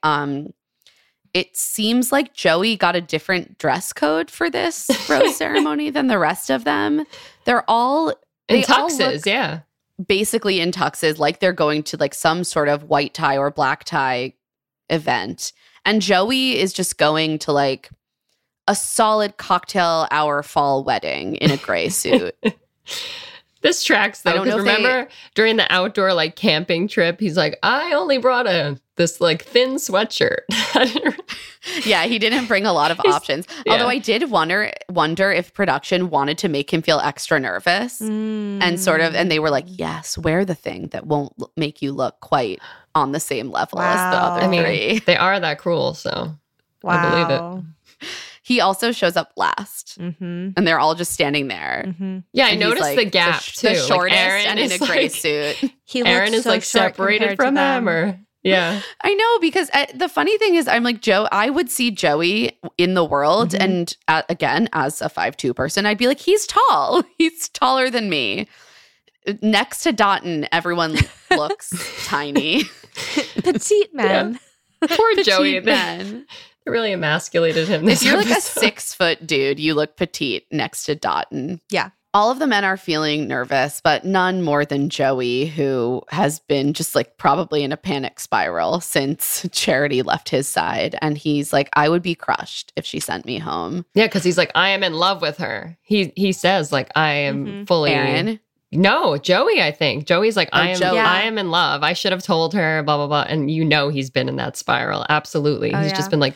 it seems like Joey got a different dress code for this rose ceremony than the rest of them. They're all in tuxes, basically in tuxes, like they're going to like some sort of white tie or black tie event. And Joey is just going to like a solid cocktail hour fall wedding in a gray suit. This tracks though, because remember during the outdoor like camping trip, he's like, I only brought this like thin sweatshirt. Yeah, he didn't bring a lot of options. Yeah. Although I did wonder if production wanted to make him feel extra nervous and they were like, yes, wear the thing that won't make you look quite on the same level as the other three. They are that cruel, so I believe it. He also shows up last, and they're all just standing there. Mm-hmm. Yeah, I noticed like, the gap, too. The shortest like Aaron and in a gray suit. Aaron is, so like, separated from them. I know, because the funny thing is, I'm like, I would see Joey in the world, and again, as a 5'2" person, I'd be like, he's tall. He's taller than me. Next to Dotun, everyone looks tiny. Petite men. Yeah. Poor Petite Joey. Men. It really emasculated him. If you're like a 6-foot dude, you look petite next to Dotun. Yeah. All of the men are feeling nervous, but none more than Joey, who has been just like probably in a panic spiral since Charity left his side. And he's like, I would be crushed if she sent me home. Yeah, because he's like, I am in love with her. He says like, I am fully... Aaron? No, Joey, I think. Joey's like, I am in love. I should have told her, blah, blah, blah. And you know he's been in that spiral. Absolutely. He's just been like,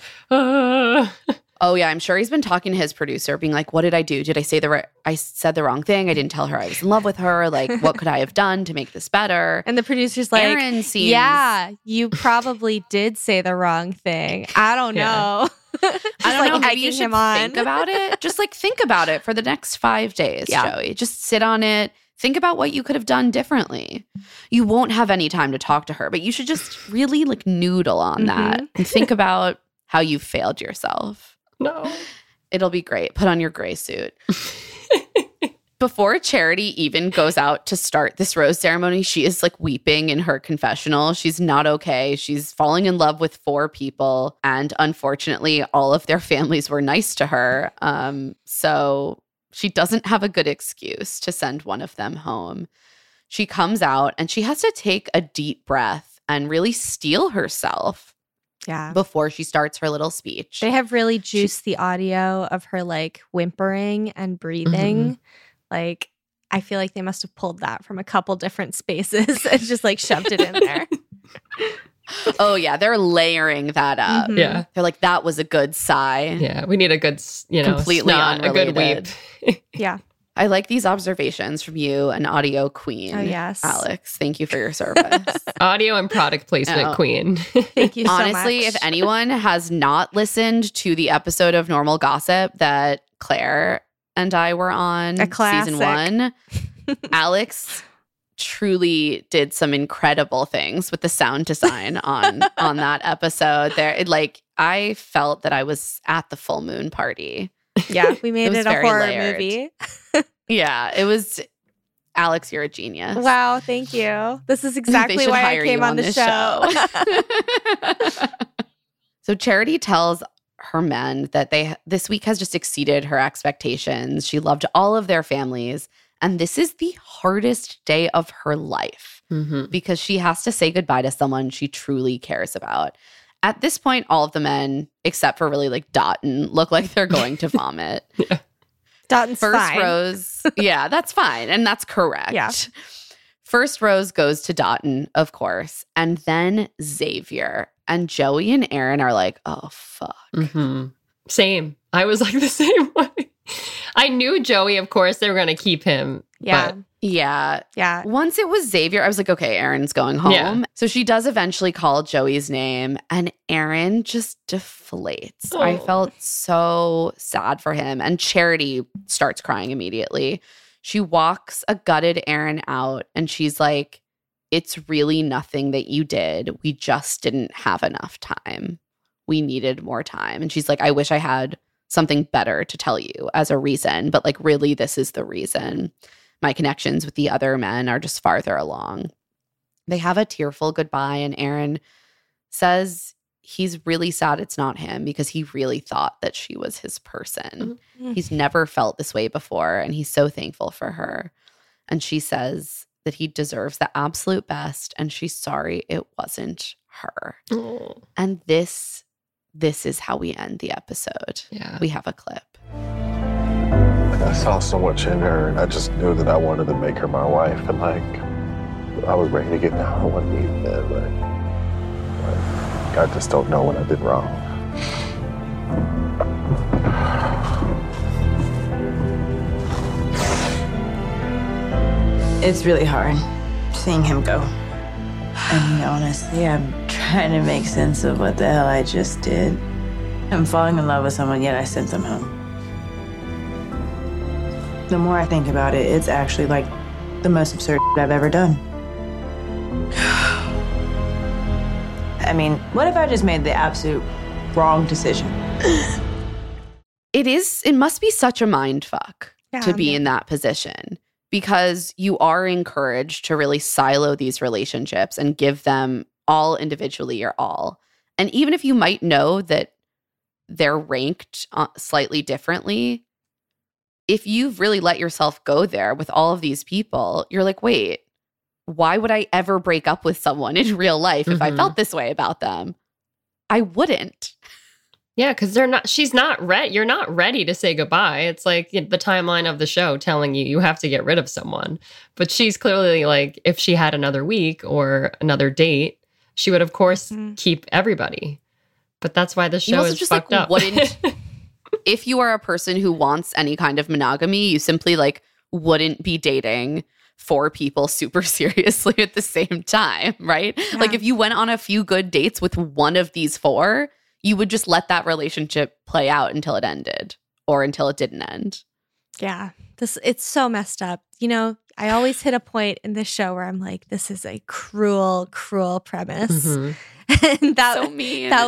Oh, yeah. I'm sure he's been talking to his producer, being like, what did I do? Did I say I said the wrong thing? I didn't tell her I was in love with her. Like, what could I have done to make this better? And the producer's like, Aaron seems... yeah, you probably did say the wrong thing. I don't know. I don't know. Maybe you should think about it. Just like think about it for the next 5 days, Joey. Just sit on it. Think about what you could have done differently. You won't have any time to talk to her, but you should just really like noodle on that and think about how you failed yourself. No. It'll be great. Put on your gray suit. Before Charity even goes out to start this rose ceremony, she is like weeping in her confessional. She's not okay. She's falling in love with 4 people. And unfortunately, all of their families were nice to her. So she doesn't have a good excuse to send one of them home. She comes out and she has to take a deep breath and really steel herself. Yeah. Before she starts her little speech. They have really juiced the audio of her like whimpering and breathing. Like, I feel like they must have pulled that from a couple different spaces and just like shoved it in there. Oh, yeah. They're layering that up. Yeah. They're like, that was a good sigh. Yeah. We need a good, completely unrelated. A good weep. Yeah. I like these observations from you, an audio queen. Oh, yes. Alex, thank you for your service. Audio and product placement queen. Thank you so much. Honestly, if anyone has not listened to the episode of Normal Gossip that Claire and I were on, season 1, Alex truly did some incredible things with the sound design on that episode. I felt that I was at the full moon party. Yeah, we made it a horror movie. Yeah, it was. Alex, you're a genius. Wow, thank you. This is exactly why I came on the show. So Charity tells her men that this week has just exceeded her expectations. She loved all of their families. And this is the hardest day of her life because she has to say goodbye to someone she truly cares about. At this point, all of the men, except for really like Dotun, look like they're going to vomit. Yeah. Dotton's first fine. Rose. Yeah, that's fine. And that's correct. Yeah. First rose goes to Dotun, of course. And then Xavier. And Joey and Aaron are like, oh, fuck. Same. I was like the same way. I knew Joey, of course, they were going to keep him. Yeah. But yeah. Once it was Xavier, I was like, okay, Aaron's going home. Yeah. So she does eventually call Joey's name, and Aaron just deflates. Oh. I felt so sad for him. And Charity starts crying immediately. She walks a gutted Aaron out, and she's like, it's really nothing that you did. We just didn't have enough time. We needed more time. And she's like, I wish I had something better to tell you as a reason, but like really this is the reason. My connections with the other men are just farther along. They have a tearful goodbye, and Aaron says he's really sad it's not him because he really thought that she was his person. He's never felt this way before, and he's so thankful for her. And she says that he deserves the absolute best, and she's sorry it wasn't her. And this is how we end the episode. Yeah. We have a clip. I saw so much in her, and I just knew that I wanted to make her my wife. And, I was ready to get down on one knee, but I just don't know what I did wrong. It's really hard seeing him go. I mean, honestly, I'm trying to make sense of what the hell I just did. I'm falling in love with someone, yet I sent them home. The more I think about it, it's actually like the most absurd I've ever done. I mean, what if I just made the absolute wrong decision? It must be such a mind fuck to be in that position. Because you are encouraged to really silo these relationships and give them all individually your all. And even if you might know that they're ranked slightly differently, if you've really let yourself go there with all of these people, you're like, wait, why would I ever break up with someone in real life if I felt this way about them? I wouldn't. Yeah, because she's not ready. You're not ready to say goodbye. It's like the timeline of the show telling you have to get rid of someone. But she's clearly like, if she had another week or another date, she would, of course, keep everybody. But that's why the show is fucked up. if you are a person who wants any kind of monogamy, you simply like wouldn't be dating four people super seriously at the same time, right? Yeah. Like if you went on a few good dates with one of these four, you would just let that relationship play out until it ended or until it didn't end. Yeah. It's so messed up. You know, I always hit a point in this show where I'm like, this is a cruel, cruel premise. Mm-hmm. And that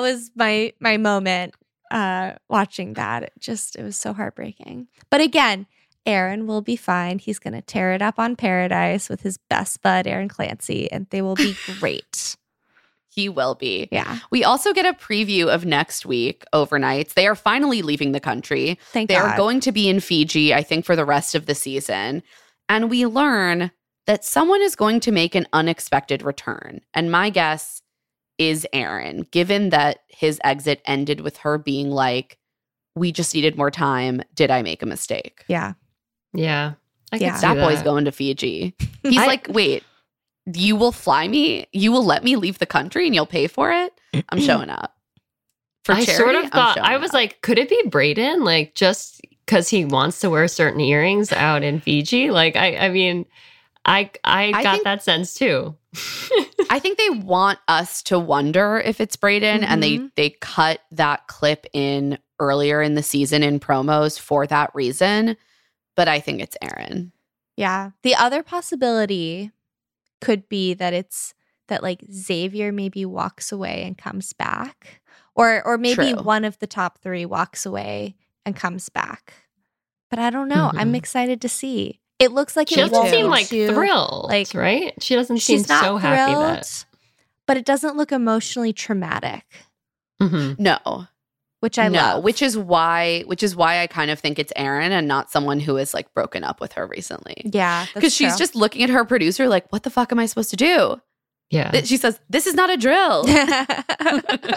was my moment watching that. It was so heartbreaking. But again, Aaron will be fine. He's going to tear it up on Paradise with his best bud, Aaron Clancy, and they will be great. He will be. Yeah. We also get a preview of next week overnights. They are finally leaving the country. Thank God. They are going to be in Fiji, I think, for the rest of the season. And we learn that someone is going to make an unexpected return. And my guess is Aaron, given that his exit ended with her being like, we just needed more time. Did I make a mistake? Yeah. Yeah. I can see that. That boy's going to Fiji. He's like, wait. You will fly me. You will let me leave the country and you'll pay for it. I'm showing up. For Charity, I sort of thought, I was like, could it be Brayden? Like, just because he wants to wear certain earrings out in Fiji? Like, I got that sense too. I think they want us to wonder if it's Brayden, and they cut that clip in earlier in the season in promos for that reason. But I think it's Aaron. Yeah. The other possibility could be that it's that like Xavier maybe walks away and comes back, or maybe one of the top three walks away and comes back. But I don't know. Mm-hmm. I'm excited to see. It looks like she doesn't seem like thrilled, like, right? She doesn't seem so thrilled, happy that. But it doesn't look emotionally traumatic. Mm-hmm. No, which I love. Which is why I kind of think it's Aaron and not someone who has like broken up with her recently. Yeah, because she's just looking at her producer like, what the fuck am I supposed to do? Yeah, she says this is not a drill.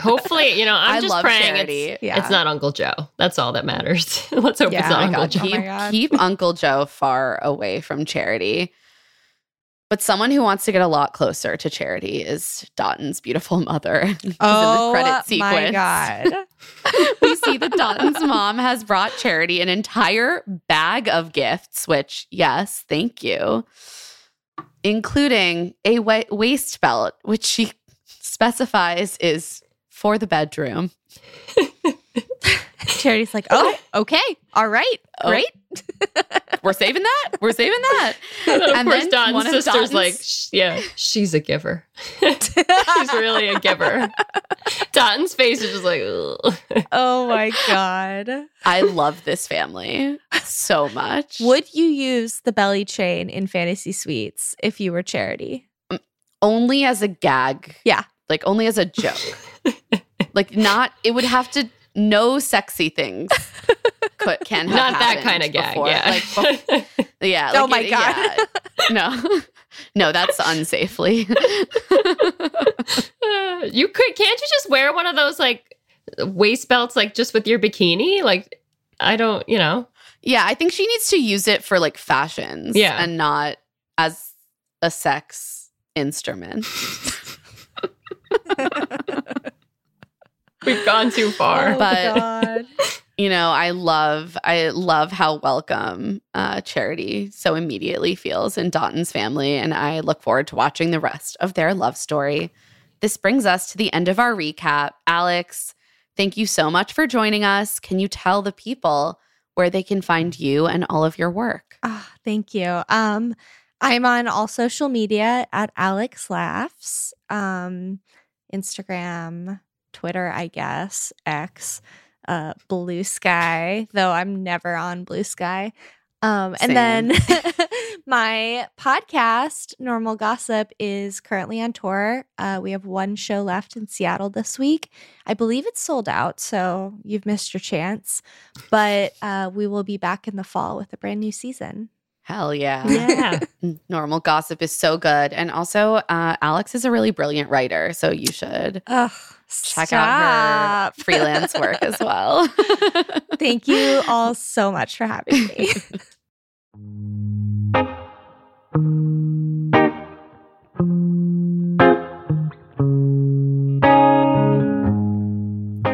Hopefully, you know, I just love praying it's not Uncle Joe. That's all that matters. Let's hope it's not Uncle Joe. Keep Uncle Joe far away from Charity. But someone who wants to get a lot closer to Charity is Dotun's beautiful mother. Oh, in the credit sequence. My God. We see that Dotun's mom has brought Charity an entire bag of gifts, which, yes, thank you, including a waist belt, which she specifies is for the bedroom. Charity's like, oh, okay, all right, great. We're saving that. And of course, Dotun's sister's like, she's a giver. She's really a giver. Dotun's face is just like, ugh. Oh my God. I love this family so much. Would you use the belly chain in Fantasy Suites if you were Charity? Only as a gag. Yeah. Like, only as a joke. Like, not, it would have to, no sexy things can happen. Not that kind of gag. Before. Yeah. Like, yeah. Like, oh my God. Yeah. No. No, that's unsafely. Can't you just wear one of those like waist belts, like just with your bikini? Like, I don't, you know. Yeah. I think she needs to use it for like fashions and not as a sex instrument. We've gone too far. Oh, but, God. You know, I love how welcome Charity so immediately feels in Dotun's family, and I look forward to watching the rest of their love story. This brings us to the end of our recap. Alex, thank you so much for joining us. Can you tell the people where they can find you and all of your work? Oh, thank you. I'm on all social media at Alex Laughs, Instagram, Twitter, I guess, X, Blue Sky, though I'm never on Blue Sky. And then my podcast, Normal Gossip, is currently on tour. We have one show left in Seattle this week. I believe it's sold out, so you've missed your chance. But we will be back in the fall with a brand new season. Hell yeah. Yeah. Normal Gossip is so good. And also, Alex is a really brilliant writer, so you should check out her freelance work as well. Thank you all so much for having me.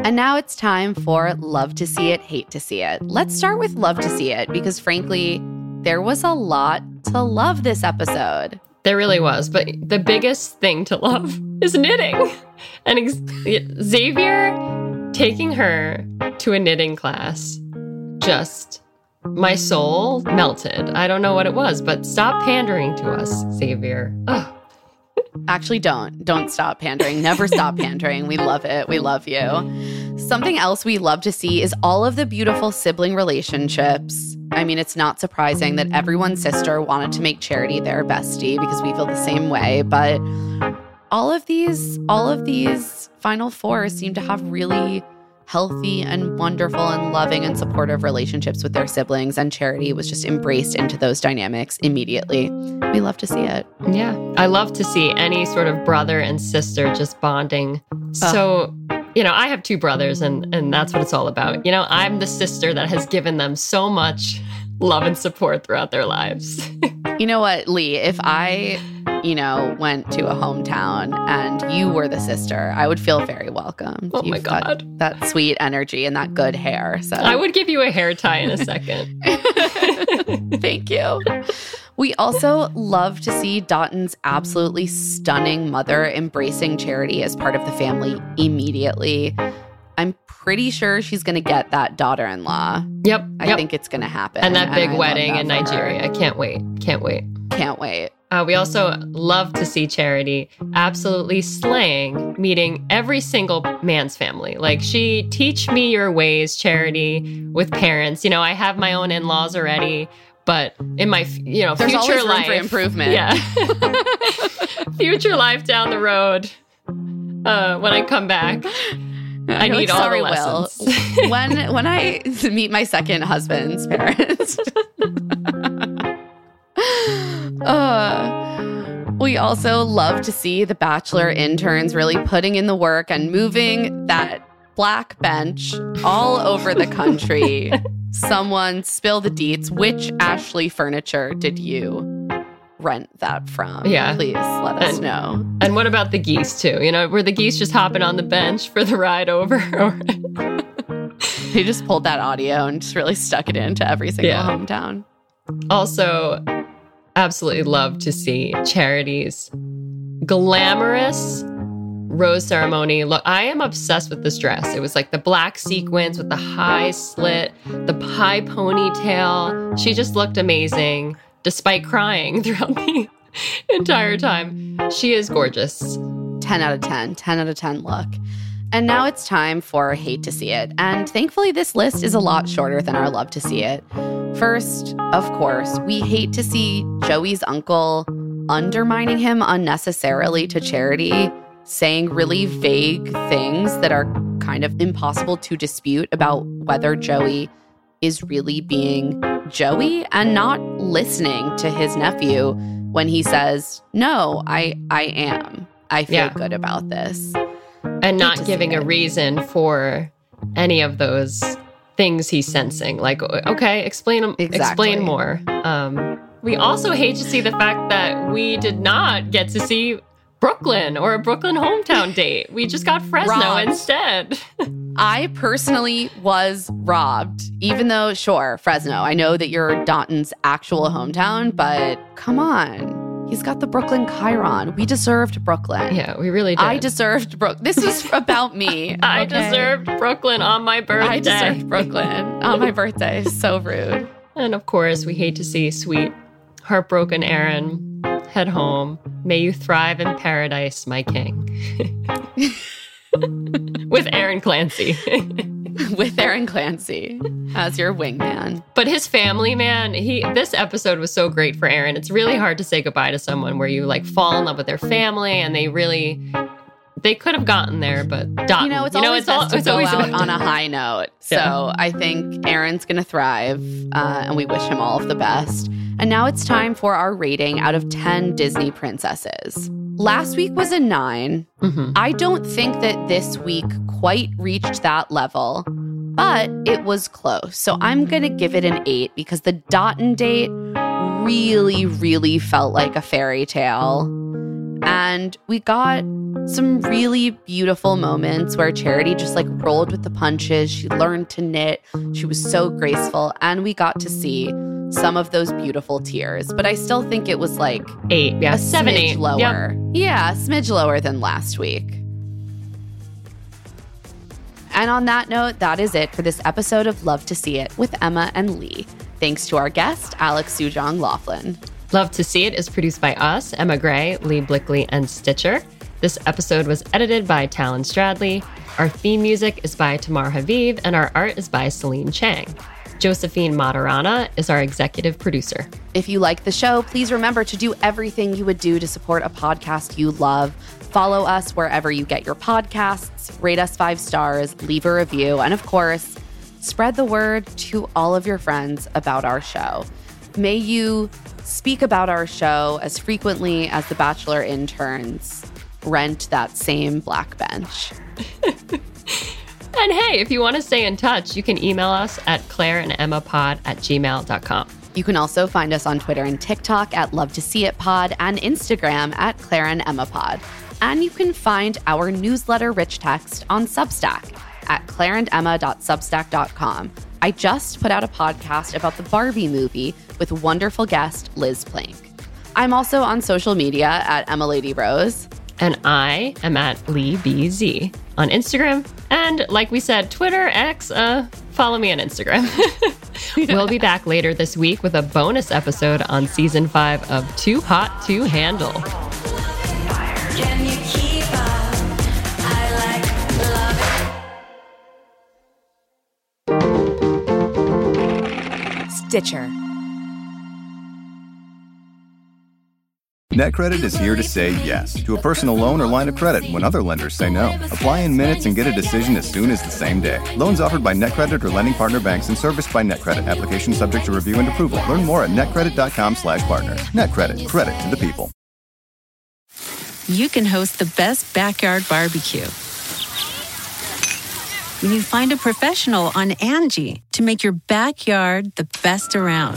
And now it's time for Love to See It, Hate to See It. Let's start with Love to See It because, frankly, there was a lot to love this episode. There really was, but the biggest thing to love is knitting. And Xavier taking her to a knitting class, just my soul melted. I don't know what it was, but stop pandering to us, Xavier. Ugh. Actually, don't stop pandering. Never stop pandering. We love it. We love you. Something else we love to see is all of the beautiful sibling relationships. I mean, it's not surprising that everyone's sister wanted to make Charity their bestie because we feel the same way. But all of these final four seem to have really healthy and wonderful and loving and supportive relationships with their siblings, and Charity was just embraced into those dynamics immediately. We love to see it. Yeah. I love to see any sort of brother and sister just bonding. So, you know, I have two brothers and that's what it's all about. You know, I'm the sister that has given them so much love and support throughout their lives. You know what, Lee, if I, went to a hometown and you were the sister, I would feel very welcome. Oh, my God. That sweet energy and that good hair. So I would give you a hair tie in a second. Thank you. We also love to see Dotun's absolutely stunning mother embracing Charity as part of the family immediately. I'm pretty sure she's going to get that daughter-in-law. Yep. I think it's going to happen. And that big wedding in Nigeria. I can't wait. Can't wait. Can't wait. We also love to see Charity absolutely slaying, meeting every single man's family. Like, she teach me your ways, Charity, with parents. You know, I have my own in-laws already, but in my, there's future always room life. For improvement. Yeah. Future life down the road when I come back. I need all the lessons. Will. when I meet my second husband's parents. We also love to see the Bachelor interns really putting in the work and moving that black bench all over the country. Someone spill the deets. Which Ashley furniture did you rent that from? Yeah. Please let us know. And what about the geese, too? You know, were the geese just hopping on the bench for the ride over? They just pulled that audio and just really stuck it into every single hometown. Also, absolutely love to see Charity's glamorous rose ceremony. Look, I am obsessed with this dress. It was like the black sequins with the high slit, the high ponytail. She just looked amazing, despite crying throughout the entire time. She is gorgeous. 10 out of 10. 10 out of 10 look. And now it's time for Hate to See It. And thankfully, this list is a lot shorter than our Love to See It. First, of course, we hate to see Joey's uncle undermining him unnecessarily to Charity, saying really vague things that are kind of impossible to dispute about whether Joey is really being Joey and not listening to his nephew when he says, no, I am. I feel good about this. And not giving a reason for any of those things he's sensing. Like, okay, explain more. We also hate to see the fact that we did not get to see Brooklyn or a Brooklyn hometown date. We just got Fresno instead. I personally was robbed, even though, sure, Fresno. I know that you're Dotun's actual hometown, but come on. He's got the Brooklyn Chiron. We deserved Brooklyn. Yeah, we really did. I deserved Brooklyn. This is about me. I deserved Brooklyn on my birthday. I deserved Brooklyn on my birthday. So rude. And of course, we hate to see sweet, heartbroken Aaron head home. May you thrive in paradise, my king. With Aaron Clancy. With Aaron Clancy as your wingman. But his family, man, this episode was so great for Aaron. It's really hard to say goodbye to someone where you, fall in love with their family, and they could have gotten there, but it's always best to go out on a high note. So I think Aaron's going to thrive, and we wish him all of the best. And now it's time for our rating out of 10 Disney princesses. Last week was a 9. Mm-hmm. I don't think that this week quite reached that level, but it was close. So I'm going to give it an 8 because the Dotun date really, really felt like a fairy tale. And we got some really beautiful moments where Charity just like rolled with the punches. She learned to knit. She was so graceful. And we got to see some of those beautiful tears. But I still think it was like a smidge lower. Yep. Yeah, a smidge lower than last week. And on that note, that is it for this episode of Love to See It with Emma and Lee. Thanks to our guest, Alex Sujong Laughlin. Love to See It is produced by us, Emma Gray, Lee Blickley, and Stitcher. This episode was edited by Talon Stradley. Our theme music is by Tamar Haviv, and our art is by Celine Chang. Josephine Matarana is our executive producer. If you like the show, please remember to do everything you would do to support a podcast you love. Follow us wherever you get your podcasts, rate us 5 stars, leave a review, and of course, spread the word to all of your friends about our show. May you speak about our show as frequently as the Bachelor interns rent that same black bench. And hey, if you want to stay in touch, you can email us at claireandemmapod@gmail.com. You can also find us on Twitter and TikTok at Love to See It Pod and Instagram at Claire and Emma Pod. And you can find our newsletter Rich Text on Substack at claireandemma.substack.com. I just put out a podcast about the Barbie movie with wonderful guest Liz Plank. I'm also on social media at Emma Lady Rose. And I am at Lee BZ on Instagram. And like we said, Twitter, X, follow me on Instagram. We'll be back later this week with a bonus episode on season 5 of Too Hot to Handle. Can you keep Stitcher. NetCredit is here to say yes to a personal loan or line of credit when other lenders say no. Apply in minutes and get a decision as soon as the same day. Loans offered by NetCredit or lending partner banks and serviced by NetCredit. Application subject to review and approval. Learn more at netcredit.com/partner. NetCredit. Credit to the people. You can host the best backyard barbecue when you find a professional on Angie to make your backyard the best around.